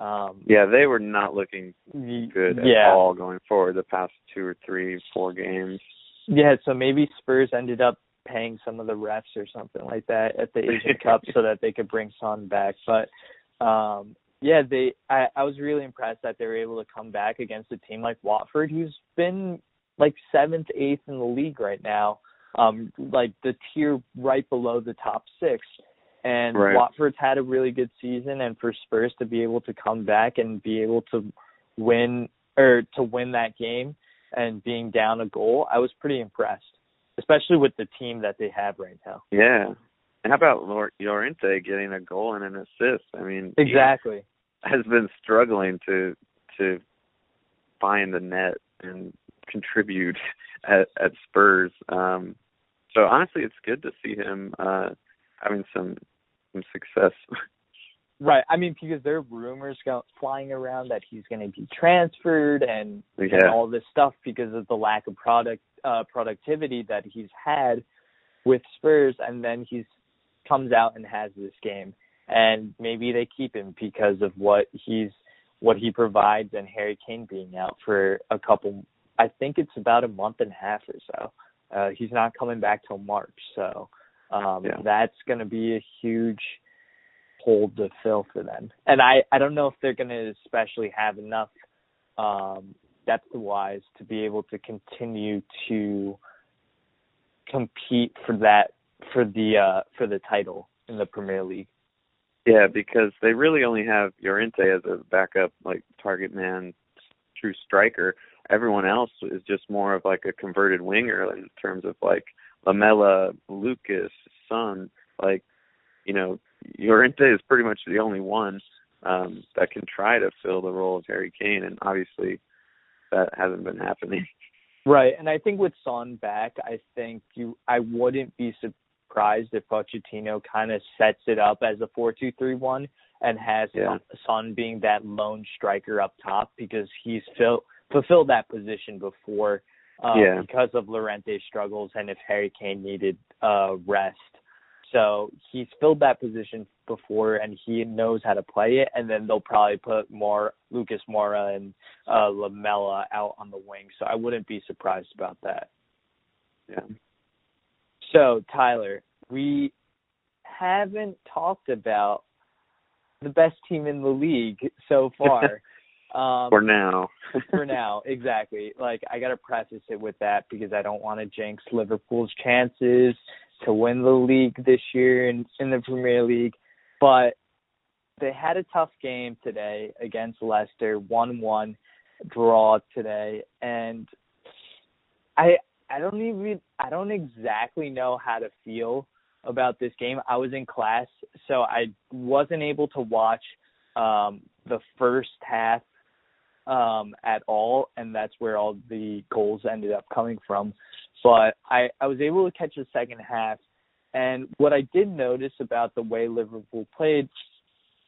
Um, yeah, they were not looking good at yeah. all going forward the past two or three, four games. Yeah, so maybe Spurs ended up paying some of the refs or something like that at the Asian Cup so that they could bring Son back. But um, yeah, they I, I was really impressed that they were able to come back against a team like Watford, who's been like seventh, eighth in the league right now, um, like the tier right below the top six. And right. Watford's had a really good season, and for Spurs to be able to come back and be able to win or to win that game and being down a goal, I was pretty impressed, especially with the team that they have right now. Yeah. And how about Llorente getting a goal and an assist? I mean, exactly. He has been struggling to to find the net and contribute at, at Spurs. Um, so honestly, it's good to see him uh, having some some success. Right. I mean, because there are rumors go- flying around that he's going to be transferred and, yeah. and all this stuff because of the lack of product uh, productivity that he's had with Spurs. And then he's comes out and has this game, and maybe they keep him because of what he's what he provides and Harry Kane being out for a couple. I think it's about a month and a half or so. Uh, he's not coming back till March, so um, yeah. that's going to be a huge hole to fill for them. And I, I don't know if they're going to especially have enough um, depth-wise to be able to continue to compete for that for the uh, for the title in the Premier League. Yeah, because they really only have Llorente as a backup, like target man, true striker. Everyone else is just more of like a converted winger in terms of like Lamela, Lucas, Son. Like, you know, Llorente is pretty much the only one um, that can try to fill the role of Harry Kane, and obviously that hasn't been happening. Right, and I think with Son back, I think you, I wouldn't be surprised if Pochettino kind of sets it up as a four two three one and has yeah. Son being that lone striker up top because he's fill, fulfilled that position before um, yeah. because of Llorente's struggles and if Harry Kane needed uh, rest. So he's filled that position before, and he knows how to play it. And then they'll probably put more Lucas Moura and uh, Lamela out on the wing. So I wouldn't be surprised about that. Yeah. So, Tyler, we haven't talked about the best team in the league so far. Um, for now. for now, exactly. Like, I got to preface it with that because I don't want to jinx Liverpool's chances to win the league this year in, in the Premier League. But they had a tough game today against Leicester, one one draw today. And I I don't even I don't exactly know how to feel about this game. I was in class, so I wasn't able to watch um, the first half um, at all, and that's where all the goals ended up coming from. But I, I was able to catch the second half, and what I did notice about the way Liverpool played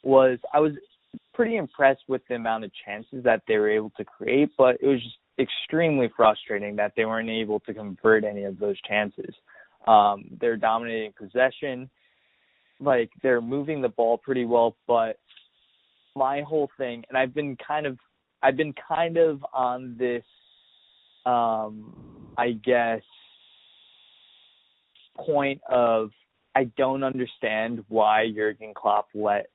was I was pretty impressed with the amount of chances that they were able to create, but it was just extremely frustrating that they weren't able to convert any of those chances. Um, they're dominating possession, like they're moving the ball pretty well, but my whole thing, and I've been kind of, I've been kind of on this, um, I guess, point of I don't understand why Jurgen Klopp let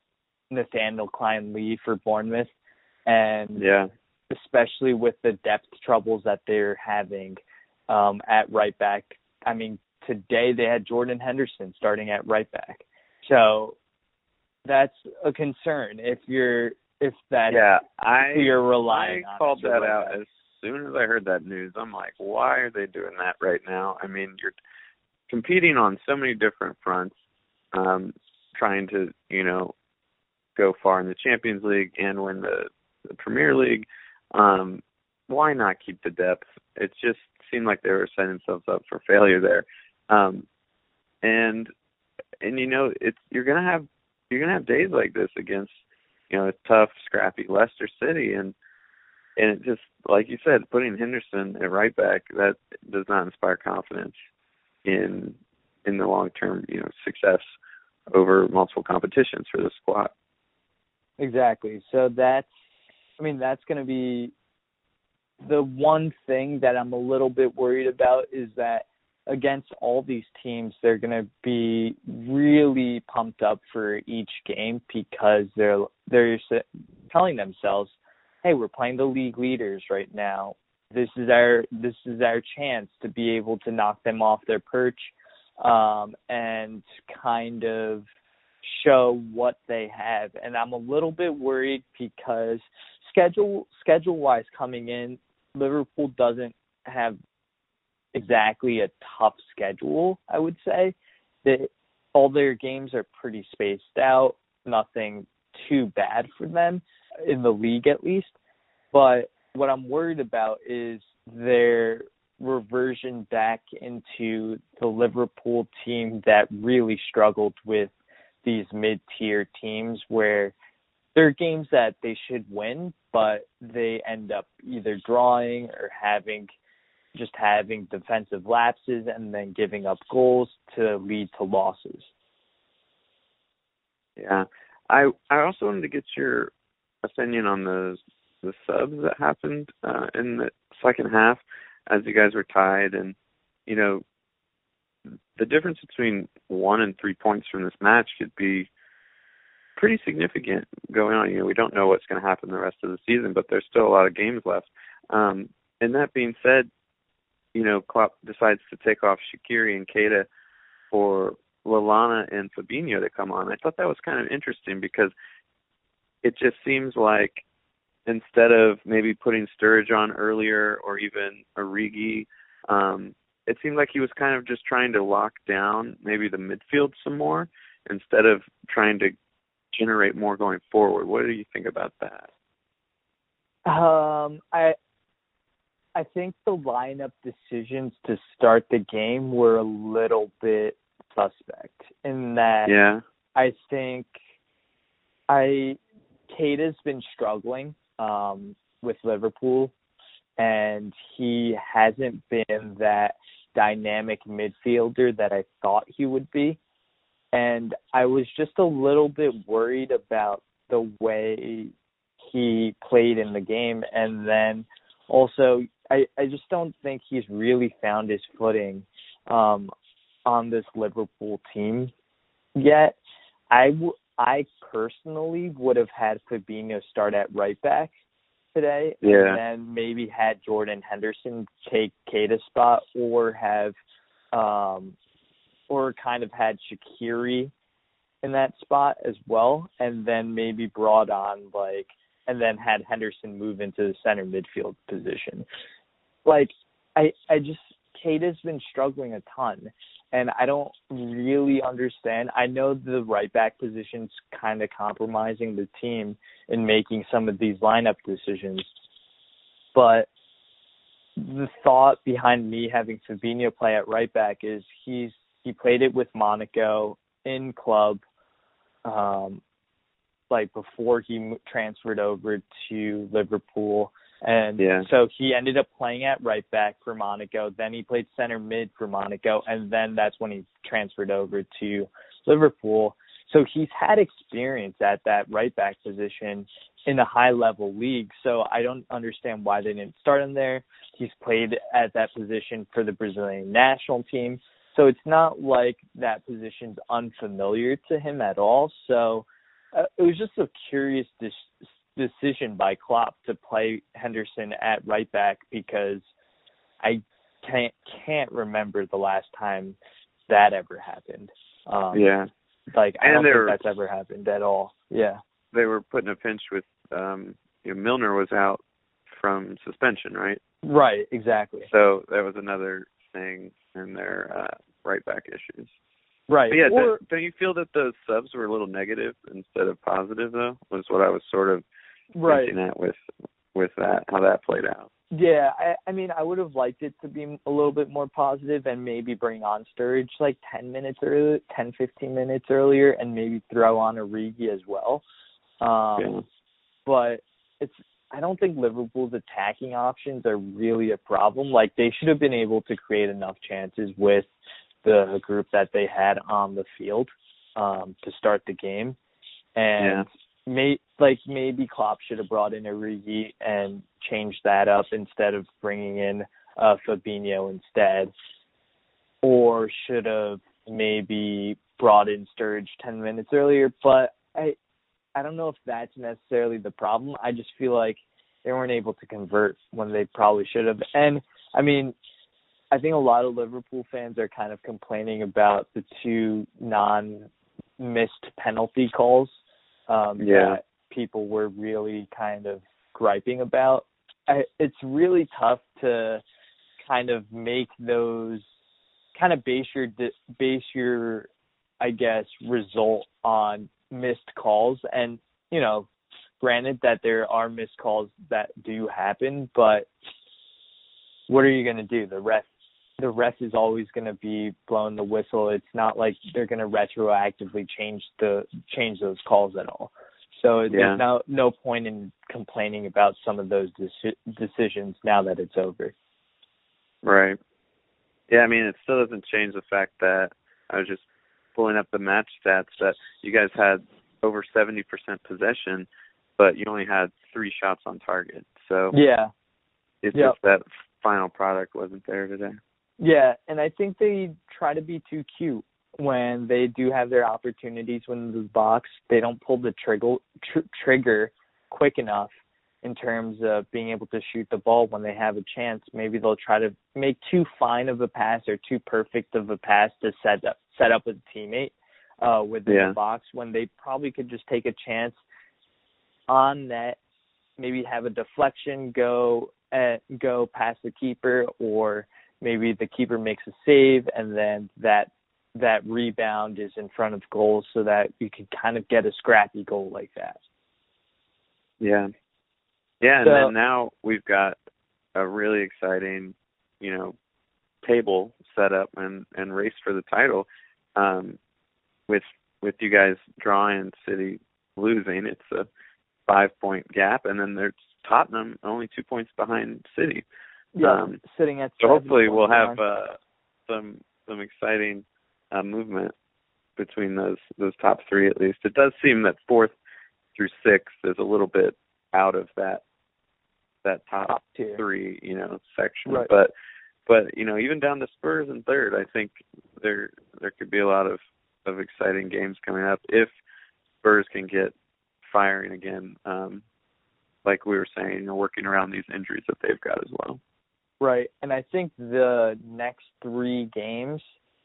Nathaniel Klein leave for Bournemouth, and yeah. especially with the depth troubles that they're having um, at right back. I mean, today they had Jordan Henderson starting at right back, so that's a concern if you're if that yeah I you're relying I on called that right out back. As soon as I heard that news, I'm like, why are they doing that right now? I mean, you're competing on so many different fronts. Um, trying to, you know, go far in the Champions League and win the, the Premier League. Um, why not keep the depth? It just seemed like they were setting themselves up for failure there. Um, and and you know, it's you're gonna have you're gonna have days like this against, you know, a tough, scrappy Leicester City, and and it just, like you said, putting Henderson at right back, that does not inspire confidence in in the long term, you know, success over multiple competitions for the squad. Exactly. So that's, I mean, that's going to be the one thing that I'm a little bit worried about, is that against all these teams, they're going to be really pumped up for each game, because they're they're telling themselves, hey, we're playing the league leaders right now. This is our this is our chance to be able to knock them off their perch, um, and kind of show what they have. And I'm a little bit worried because schedule schedule wise coming in, Liverpool doesn't have exactly a tough schedule, I would say. That all their games are pretty spaced out, nothing too bad for them in the league at least. But what I'm worried about is their reversion back into the Liverpool team that really struggled with these mid-tier teams, where there are games that they should win, but they end up either drawing or having just having defensive lapses and then giving up goals to lead to losses. Yeah. I I also wanted to get your opinion on the, the subs that happened uh, in the second half as you guys were tied. And, you know, the difference between one and three points from this match could be pretty significant going on. You know, we don't know what's going to happen the rest of the season, but there's still a lot of games left. Um, and that being said, you know, Klopp decides to take off Shaqiri and Keita for Lallana and Fabinho to come on. I thought that was kind of interesting, because it just seems like instead of maybe putting Sturridge on earlier or even Origi, um, it seemed like he was kind of just trying to lock down maybe the midfield some more instead of trying to generate more going forward. What do you think about that? Um, I I think the lineup decisions to start the game were a little bit suspect in that. Yeah. I think I Keita's been struggling um, with Liverpool, and he hasn't been that dynamic midfielder that I thought he would be. And I was just a little bit worried about the way he played in the game. And then also, I, I just don't think he's really found his footing um, on this Liverpool team yet. I, w- I personally would have had Fabinho start at right back today, yeah, and then maybe had Jordan Henderson take Keita's spot, or have um, or kind of had Shaqiri in that spot as well, and then maybe brought on like and then had Henderson move into the center midfield position. Like, I I just Keita's been struggling a ton, and I don't really understand. I know the right back position's kind of compromising the team in making some of these lineup decisions, but the thought behind me having Fabinho play at right back is he's he played it with Monaco in club, um, like before he transferred over to Liverpool. And yeah. So he ended up playing at right back for Monaco. Then he played center mid for Monaco. And then that's when he transferred over to Liverpool. So he's had experience at that right back position in a high level league. So I don't understand why they didn't start him there. He's played at that position for the Brazilian national team. So it's not like that position's unfamiliar to him at all. So uh, it was just a curious dis- decision by Klopp to play Henderson at right back, because I can't can't remember the last time that ever happened. Um, yeah, like I and don't think were, that's ever happened at all. Yeah, they were put in a pinch with um, you know, Milner was out from suspension, right? Right, exactly. So that was another thing in their uh, right back issues. Right. But yeah. Or, that, don't you feel that those subs were a little negative instead of positive, though? Was what I was sort of right. thinking at with with that, how that played out. Yeah, I, I mean, I would have liked it to be a little bit more positive and maybe bring on Sturridge like ten minutes earlier, ten, fifteen minutes earlier, and maybe throw on Origi as well. Um, yeah. But it's I don't think Liverpool's attacking options are really a problem. Like, they should have been able to create enough chances with the group that they had on the field um, to start the game. And yeah. may, like maybe Klopp should have brought in Origi and changed that up instead of bringing in uh, Fabinho instead, or should have maybe brought in Sturridge ten minutes earlier. But I, I don't know if that's necessarily the problem. I just feel like they weren't able to convert when they probably should have. And, I mean, I think a lot of Liverpool fans are kind of complaining about the two non-missed penalty calls um, yeah. that people were really kind of griping about. I, it's really tough to kind of make those, kind of base your, base your, I guess, result on missed calls. And, you know, granted that there are missed calls that do happen, but what are you going to do? The ref The ref is always going to be blowing the whistle. It's not like they're going to retroactively change the change those calls at all. So yeah. there's no no point in complaining about some of those deci- decisions now that it's over. Right. Yeah, I mean, it still doesn't change the fact that I was just pulling up the match stats that you guys had over seventy percent possession, but you only had three shots on target. So yeah, it's yep. just that final product wasn't there today. Yeah, and I think they try to be too cute when they do have their opportunities within the box. They don't pull the trigger, tr- trigger quick enough in terms of being able to shoot the ball when they have a chance. Maybe they'll try to make too fine of a pass or too perfect of a pass to set up set up a teammate uh, within yeah. the box when they probably could just take a chance on net, maybe have a deflection go uh, go past the keeper, or maybe the keeper makes a save, and then that that rebound is in front of goal, so that you can kind of get a scrappy goal like that. Yeah, yeah, so, and then now we've got a really exciting, you know, table set up and, and race for the title. Um, with with you guys drawing, City losing, it's a five point gap, and then there's Tottenham only two points behind City. Yeah, um, sitting at so hopefully we'll have uh, some some exciting uh, movement between those those top three at least. It does seem that fourth through sixth is a little bit out of that that top, top tier. three, you know, section. Right. But but you know, even down to Spurs in third, I think there there could be a lot of, of exciting games coming up if Spurs can get firing again. Um, like we were saying, you know, working around these injuries that they've got as well. Right, and I think the next three games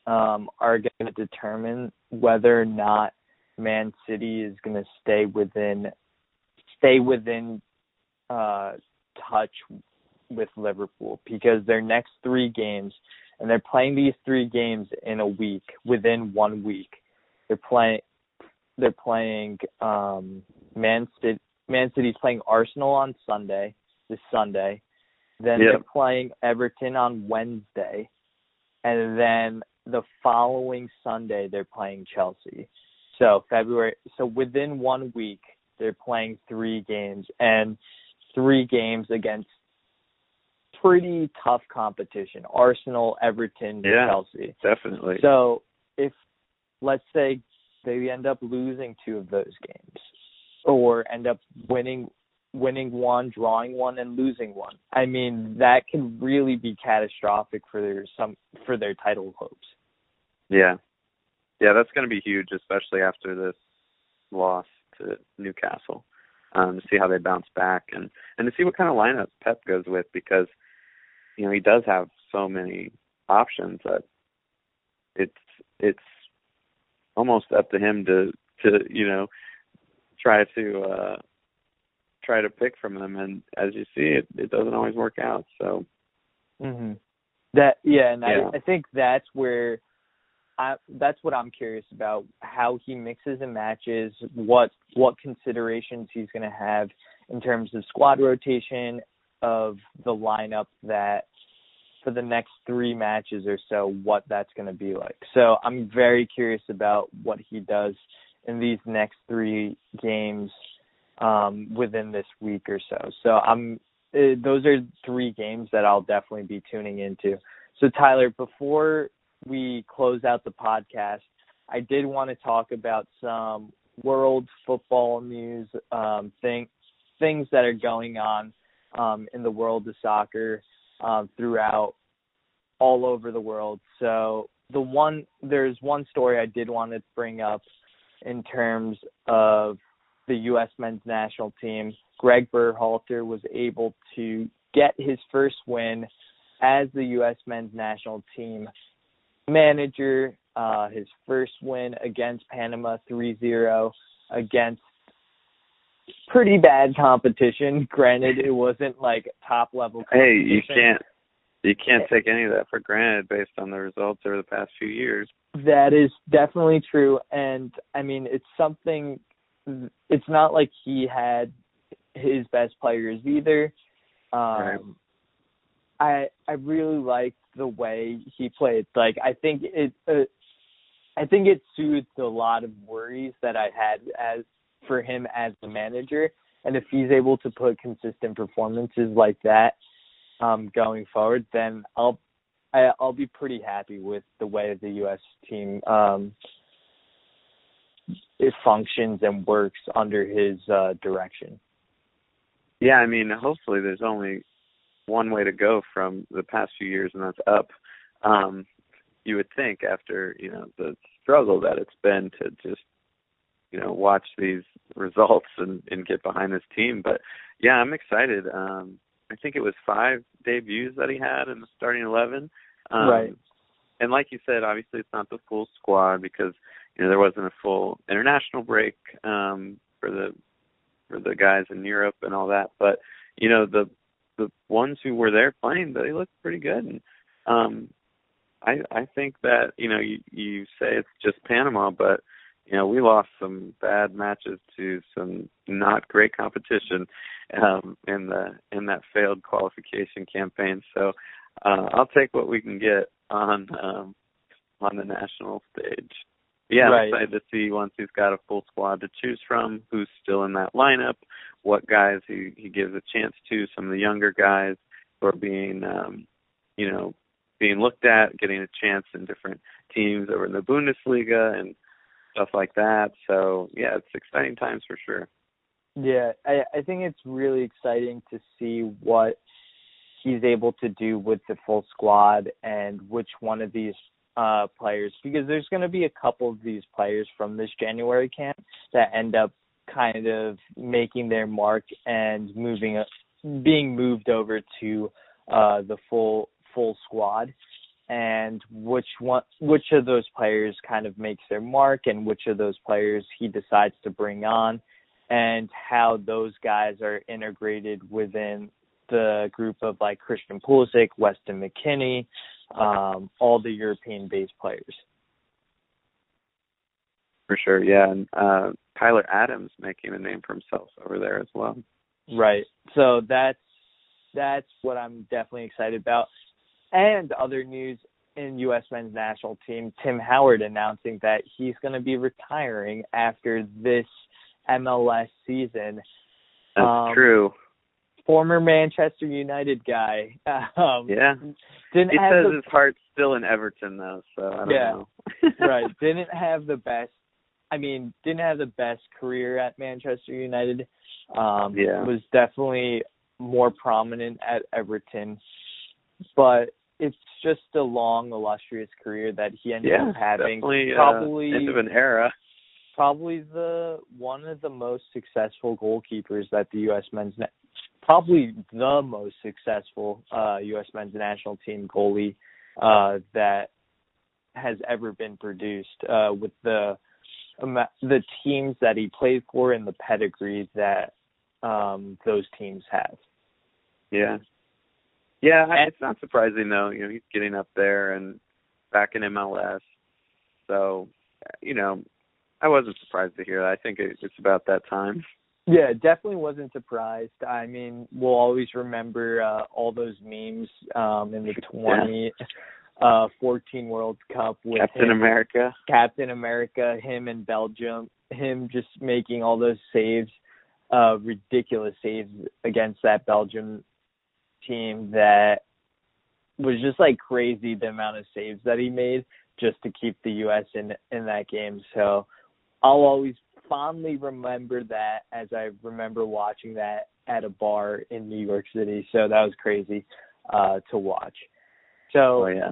um, are going to determine whether or not Man City is going to stay within stay within uh, touch with Liverpool, because their next three games, and they're playing these three games in a week, within one week. They're playing. They're playing um, Man City. Man City's playing Arsenal on Sunday. This Sunday. Then yep. they're playing Everton on Wednesday, and then the following Sunday they're playing Chelsea. So February. So within one week they're playing three games, and three games against pretty tough competition: Arsenal, Everton, yeah, Chelsea. Definitely. So if let's say they end up losing two of those games, or end up winning. winning one, drawing one, and losing one. I mean, that can really be catastrophic for their some for their title hopes. Yeah. Yeah, that's going to be huge, especially after this loss to Newcastle, um, to see how they bounce back and, and to see what kind of lineup Pep goes with, because, you know, he does have so many options that it's it's almost up to him to, to you know, try to... Uh, try to pick from them, and as you see, it, it doesn't always work out. So, mm-hmm. that yeah, and yeah. I, I think that's where I, that's what I'm curious about, how he mixes and matches, what what considerations he's going to have in terms of squad rotation, of the lineup that for the next three matches or so, what that's going to be like. So I'm very curious about what he does in these next three games um, within this week or so. So I'm uh, those are three games that I'll definitely be tuning into. So, Tyler, before we close out the podcast, I did want to talk about some world football news, um, thing, things that are going on um, in the world of soccer um, throughout all over the world. So the one there's one story I did want to bring up in terms of the U S men's national team. Greg Berhalter was able to get his first win as the U S men's national team manager, uh, his first win against Panama, three zero against pretty bad competition. Granted, it wasn't like top level competition. Hey, you can't you can't take any of that for granted based on the results over the past few years. That is definitely true, and I mean it's something. It's not like he had his best players either. Um, right. I I really liked the way he played. Like I think it, uh, I think it soothed a lot of worries that I had as for him as the manager. And if he's able to put consistent performances like that um, going forward, then I'll I, I'll be pretty happy with the way the U S team um, it functions and works under his uh, direction. Yeah, I mean, hopefully there's only one way to go from the past few years, and that's up. Um, you would think after, you know, the struggle that it's been to just, you know, watch these results and, and get behind this team. But, yeah, I'm excited. Um, I think it was five debuts that he had in the starting eleven. Um, right. And like you said, obviously it's not the full squad because, you know, there wasn't a full international break um, for the for the guys in Europe and all that. But, you know, the the ones who were there playing, they looked pretty good. And um, I, I think that, you know, you, you say it's just Panama, but, you know, we lost some bad matches to some not great competition um, in the in that failed qualification campaign. So uh, I'll take what we can get on um, on the national stage. Yeah, right. I'm excited to see once he's got a full squad to choose from, who's still in that lineup, what guys he, he gives a chance to, some of the younger guys who are being, um, you know, being looked at, getting a chance in different teams over in the Bundesliga and stuff like that. So, yeah, it's exciting times for sure. Yeah, I, I think it's really exciting to see what he's able to do with the full squad and which one of these uh, players, because there's going to be a couple of these players from this January camp that end up kind of making their mark and moving, being moved over to uh, the full full squad. And which one, which of those players kind of makes their mark, and which of those players he decides to bring on, and how those guys are integrated within the group of like Christian Pulisic, Weston McKennie, um, all the European-based players. For sure, yeah, and uh, Tyler Adams making a name for himself over there as well. Right, so that's that's what I'm definitely excited about. And other news in U S men's national team, Tim Howard announcing that he's going to be retiring after this M L S season. That's um, true. Former Manchester United guy. Um, yeah. Didn't he have says the, his heart's still in Everton, though, so I don't yeah, know. Right. Didn't have the best, I mean, didn't have the best career at Manchester United. Um, yeah. Was definitely more prominent at Everton. But it's just a long, illustrious career that he ended yeah, up having. Definitely, probably uh, end of an era. Probably the one of the most successful goalkeepers that the U S men's na- probably the most successful uh, U S men's national team goalie uh, that has ever been produced uh, with the um, the teams that he played for and the pedigree that um, those teams have. Yeah. Yeah, it's not surprising, though. You know, he's getting up there and back in M L S. So, you know, I wasn't surprised to hear that. I think it, it's about that time. Yeah, definitely wasn't surprised. I mean, we'll always remember uh, all those memes um, in the twenty fourteen yeah. uh, World Cup with Captain him, America, Captain America, him and Belgium, him just making all those saves, uh, ridiculous saves against that Belgium team that was just like crazy the amount of saves that he made just to keep the U S in in that game. So I'll always fondly remember that, as I remember watching that at a bar in New York City. So that was crazy uh, to watch. So oh, yeah.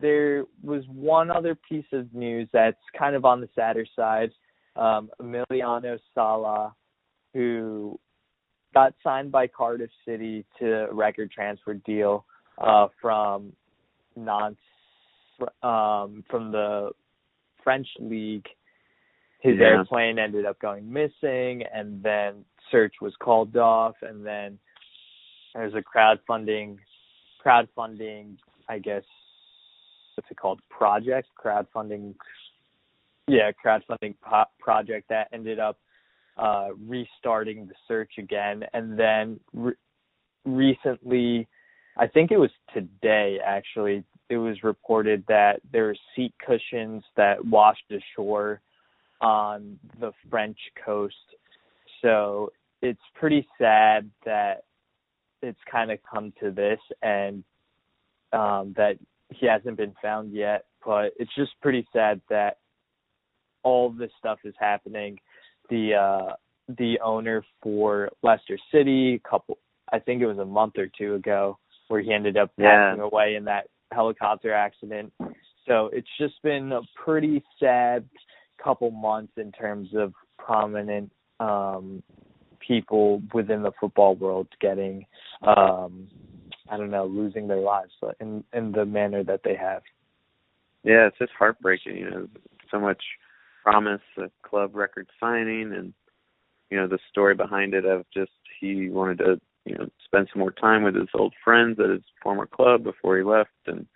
There was one other piece of news that's kind of on the sadder side. Um, Emiliano Sala, who got signed by Cardiff City to a record transfer deal uh, from non um, from the French league. His yeah. airplane ended up going missing, and then search was called off, and then there's a crowdfunding, crowdfunding, I guess, what's it called, project? Crowdfunding, yeah, crowdfunding po- project that ended up uh, restarting the search again. And then re- recently, I think it was today, actually, it was reported that there were seat cushions that washed ashore on the French coast. So it's pretty sad that it's kind of come to this, and um, that he hasn't been found yet, but it's just pretty sad that all this stuff is happening. The uh, the owner for Leicester City, a couple, I think it was a month or two ago, where he ended up yeah. passing away in that helicopter accident. So it's just been a pretty sad couple months in terms of prominent um, people within the football world getting, um, I don't know, losing their lives in in the manner that they have. Yeah, it's just heartbreaking. You know, so much promise, the club record signing, and you know the story behind it of just he wanted to you know spend some more time with his old friends at his former club before he left, and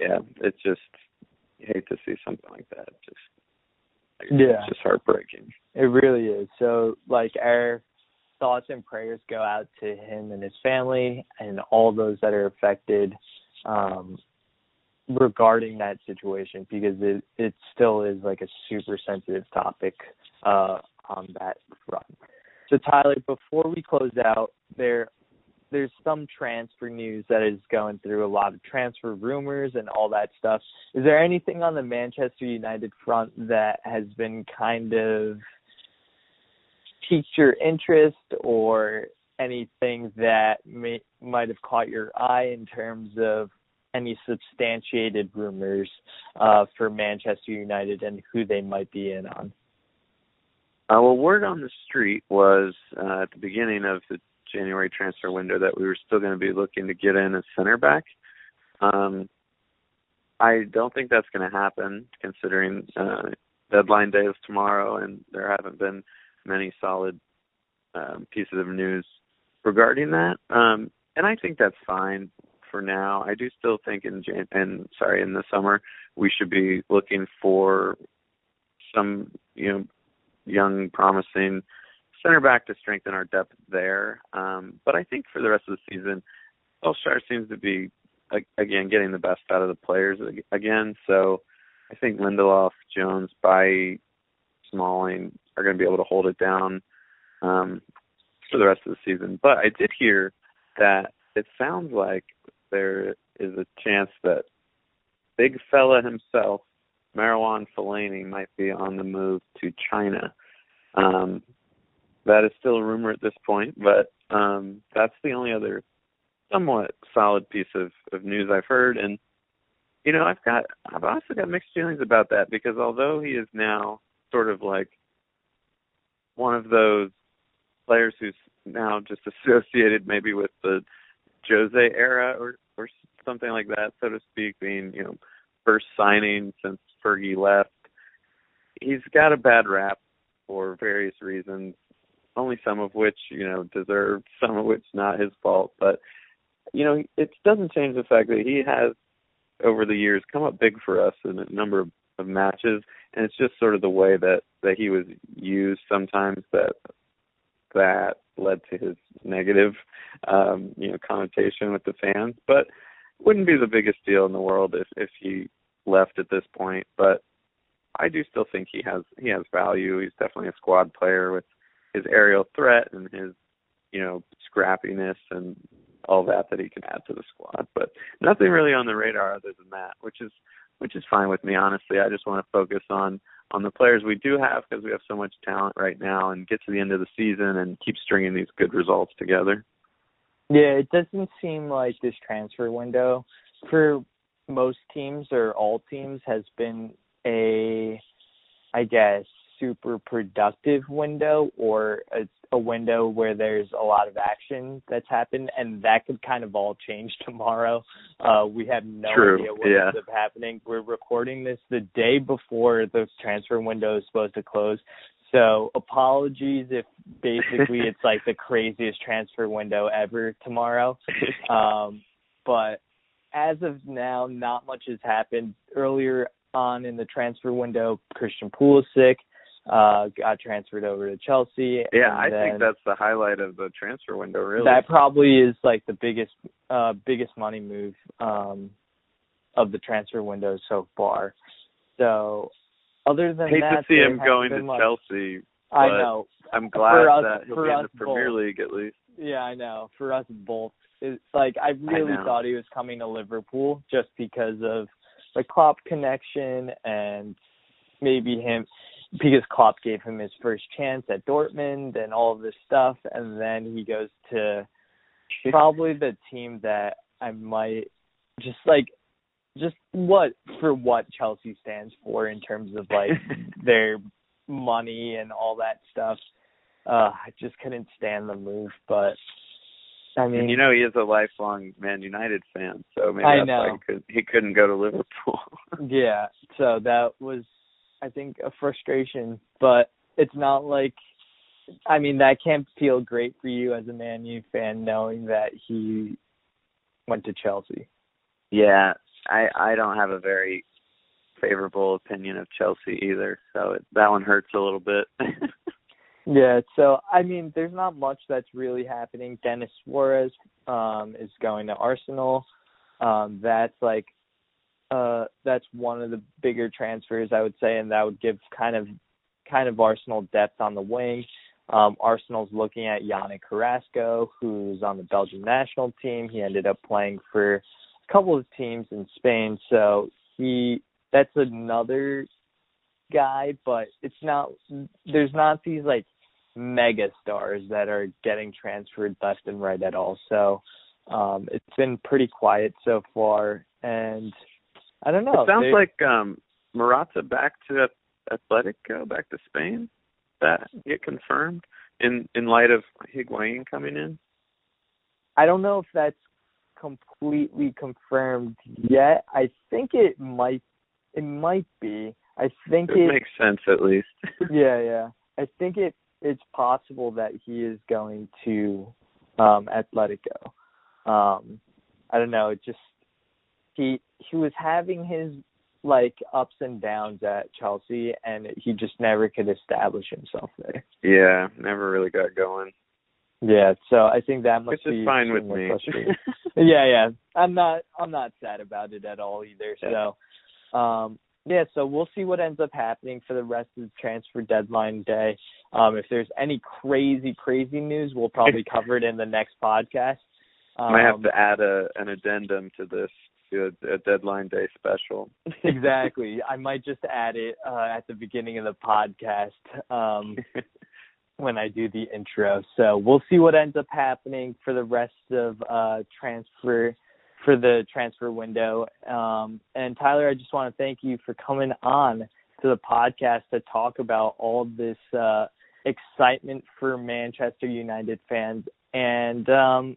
yeah, it's just you hate to see something like that. Just Yeah. It's just heartbreaking. It really is. So, like, our thoughts and prayers go out to him and his family and all those that are affected um, regarding that situation, because it, it still is, like, a super sensitive topic uh, on that front. So, Tyler, before we close out, there there's some transfer news that is going through, a lot of transfer rumors and all that stuff. Is there anything on the Manchester United front that has been kind of piqued your interest, or anything that may, might have caught your eye in terms of any substantiated rumors uh, for Manchester United and who they might be in on? Uh, well, word on the street was uh, at the beginning of the January transfer window that we were still going to be looking to get in a center back. Um, I don't think that's going to happen, considering uh, deadline day is tomorrow, and there haven't been many solid um, pieces of news regarding that. Um, and I think that's fine for now. I do still think in Jan- and sorry in the summer we should be looking for some you know young promising center back to strengthen our depth there. Um, but I think for the rest of the season, Solskjaer seems to be, again, getting the best out of the players again. So I think Lindelof, Jones, Bailly, Smalling are going to be able to hold it down um, for the rest of the season. But I did hear that it sounds like there is a chance that big fella himself, Marouane Fellaini, might be on the move to China. Um That is still a rumor at this point, but um, that's the only other somewhat solid piece of, of news I've heard. And, you know, I've got I've also got mixed feelings about that, because although he is now sort of like one of those players who's now just associated maybe with the Jose era or, or something like that, so to speak, being, you know, first signing since Fergie left, he's got a bad rap for various reasons. Only some of which, you know, deserved, some of which not his fault. But, you know, it doesn't change the fact that he has, over the years, come up big for us in a number of of matches, and it's just sort of the way that, that he was used sometimes that that led to his negative, um, you know, connotation with the fans. But wouldn't be the biggest deal in the world if, if he left at this point. But I do still think he has he has value. He's definitely a squad player with his aerial threat and his, you know, scrappiness and all that that he can add to the squad. But nothing really on the radar other than that, which is which is fine with me, honestly. I just want to focus on, on the players we do have because we have so much talent right now and get to the end of the season and keep stringing these good results together. Yeah, it doesn't seem like this transfer window for most teams or all teams has been a, I guess, super productive window or a, a window where there's a lot of action that's happened, and that could kind of all change tomorrow. Uh, we have no True. idea what yeah. ends up happening. We're recording this the day before the transfer window is supposed to close. So apologies if basically it's like the craziest transfer window ever tomorrow. Um, but as of now, not much has happened. Earlier on in the transfer window, Christian Pulisic uh, got transferred over to Chelsea. Yeah, I think that's the highlight of the transfer window, really. That probably is like the biggest uh, biggest money move um, of the transfer window so far. So other than hate that, to see him going to like, Chelsea. I know. I'm glad us, that he'll be in the Premier both. League at least. Yeah, I know. For us both, it's like I really I thought he was coming to Liverpool just because of the Klopp connection and maybe him because Klopp gave him his first chance at Dortmund and all of this stuff, and then he goes to probably the team that I might just like. Just what for what Chelsea stands for in terms of like their money and all that stuff. Uh, I just couldn't stand the move, but I mean, and you know, he is a lifelong Man United fan, so maybe I that's know. why he, could, he couldn't go to Liverpool. Yeah, so that was, I think, a frustration, but it's not like, I mean, that can't feel great for you as a Man U fan knowing that he went to Chelsea. Yeah. I, I don't have a very favorable opinion of Chelsea either, so it, that one hurts a little bit. Yeah, so, I mean, there's not much that's really happening. Denis Suárez um, is going to Arsenal. Um, that's, like, uh, that's one of the bigger transfers, I would say, and that would give kind of kind of Arsenal depth on the wing. Um, Arsenal's looking at Yannick Carrasco, who's on the Belgian national team. He ended up playing for couple of teams in Spain, so he that's another guy, but it's not there's not these like mega stars that are getting transferred left and right at all, so um it's been pretty quiet so far, and I don't know, it sounds like um Morata back to Atletico, back to Spain, that get confirmed in in light of Higuain coming in. I don't know if that's completely confirmed yet. I think it might it might be. I think it, it makes sense at least. yeah, yeah. I think it it's possible that he is going to um Atletico. Um I don't know, it just he he was having his like ups and downs at Chelsea, and he just never could establish himself there. Yeah, never really got going. Yeah, so I think that must be... Which is fine with me. yeah, yeah. I'm not I'm not sad about it at all either. Yeah. So, um, yeah, so we'll see what ends up happening for the rest of the transfer deadline day. Um, if there's any crazy, crazy news, we'll probably cover it in the next podcast. Um, Might have to add a, an addendum to this. A, a deadline day special. Exactly. I might just add it uh, at the beginning of the podcast. Um when I do the intro. So we'll see what ends up happening for the rest of uh, transfer for the transfer window. Um, and Tyler, I just want to thank you for coming on to the podcast to talk about all this uh, excitement for Manchester United fans. And um,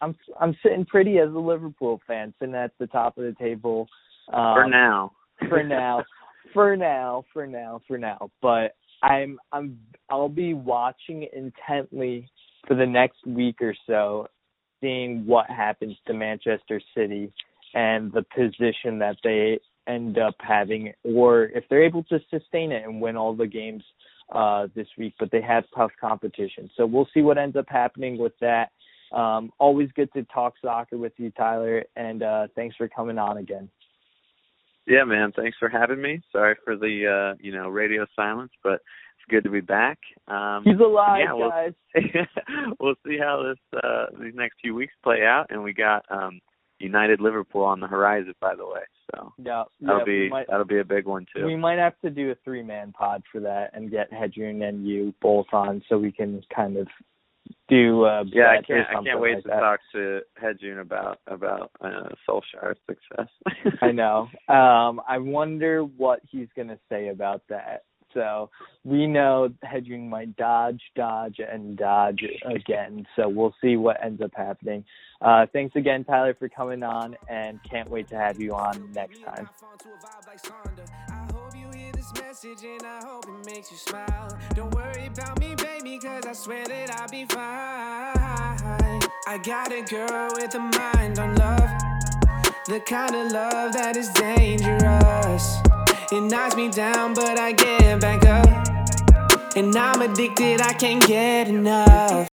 I'm, I'm sitting pretty as a Liverpool fan, sitting at the top of the table. Um, for now, for now, for now, for now, for now. But I'm I'm I'll be watching intently for the next week or so, seeing what happens to Manchester City and the position that they end up having, or if they're able to sustain it and win all the games uh, this week, but they have tough competition. So we'll see what ends up happening with that. Um, always good to talk soccer with you, Tyler, and uh, thanks for coming on again. Yeah, man, thanks for having me. Sorry for the, uh, you know, radio silence, but it's good to be back. Um, He's alive, yeah, we'll, guys. We'll see how this uh, these next few weeks play out, and we got um, United Liverpool on the horizon, by the way. So yeah, that'll yeah, be might, that'll be a big one too. We might have to do a three-man pod for that and get Hedren and you both on so we can kind of do. Uh, yeah, I can't. I can't wait like to that. talk to Hedren about about uh, Solskjaer's success. I know. Um, I wonder what he's gonna say about that. So we know Hedren might dodge, dodge, and dodge again. So we'll see what ends up happening. Uh, thanks again, Tyler, for coming on, and can't wait to have you on next time. I hope you hear this message, and I hope it makes you smile. Don't worry about me, baby, because I swear that I'll be fine. I got a girl with a mind on love, the kind of love that is dangerous. It knocks me down, but I get back up. And I'm addicted, I can't get enough.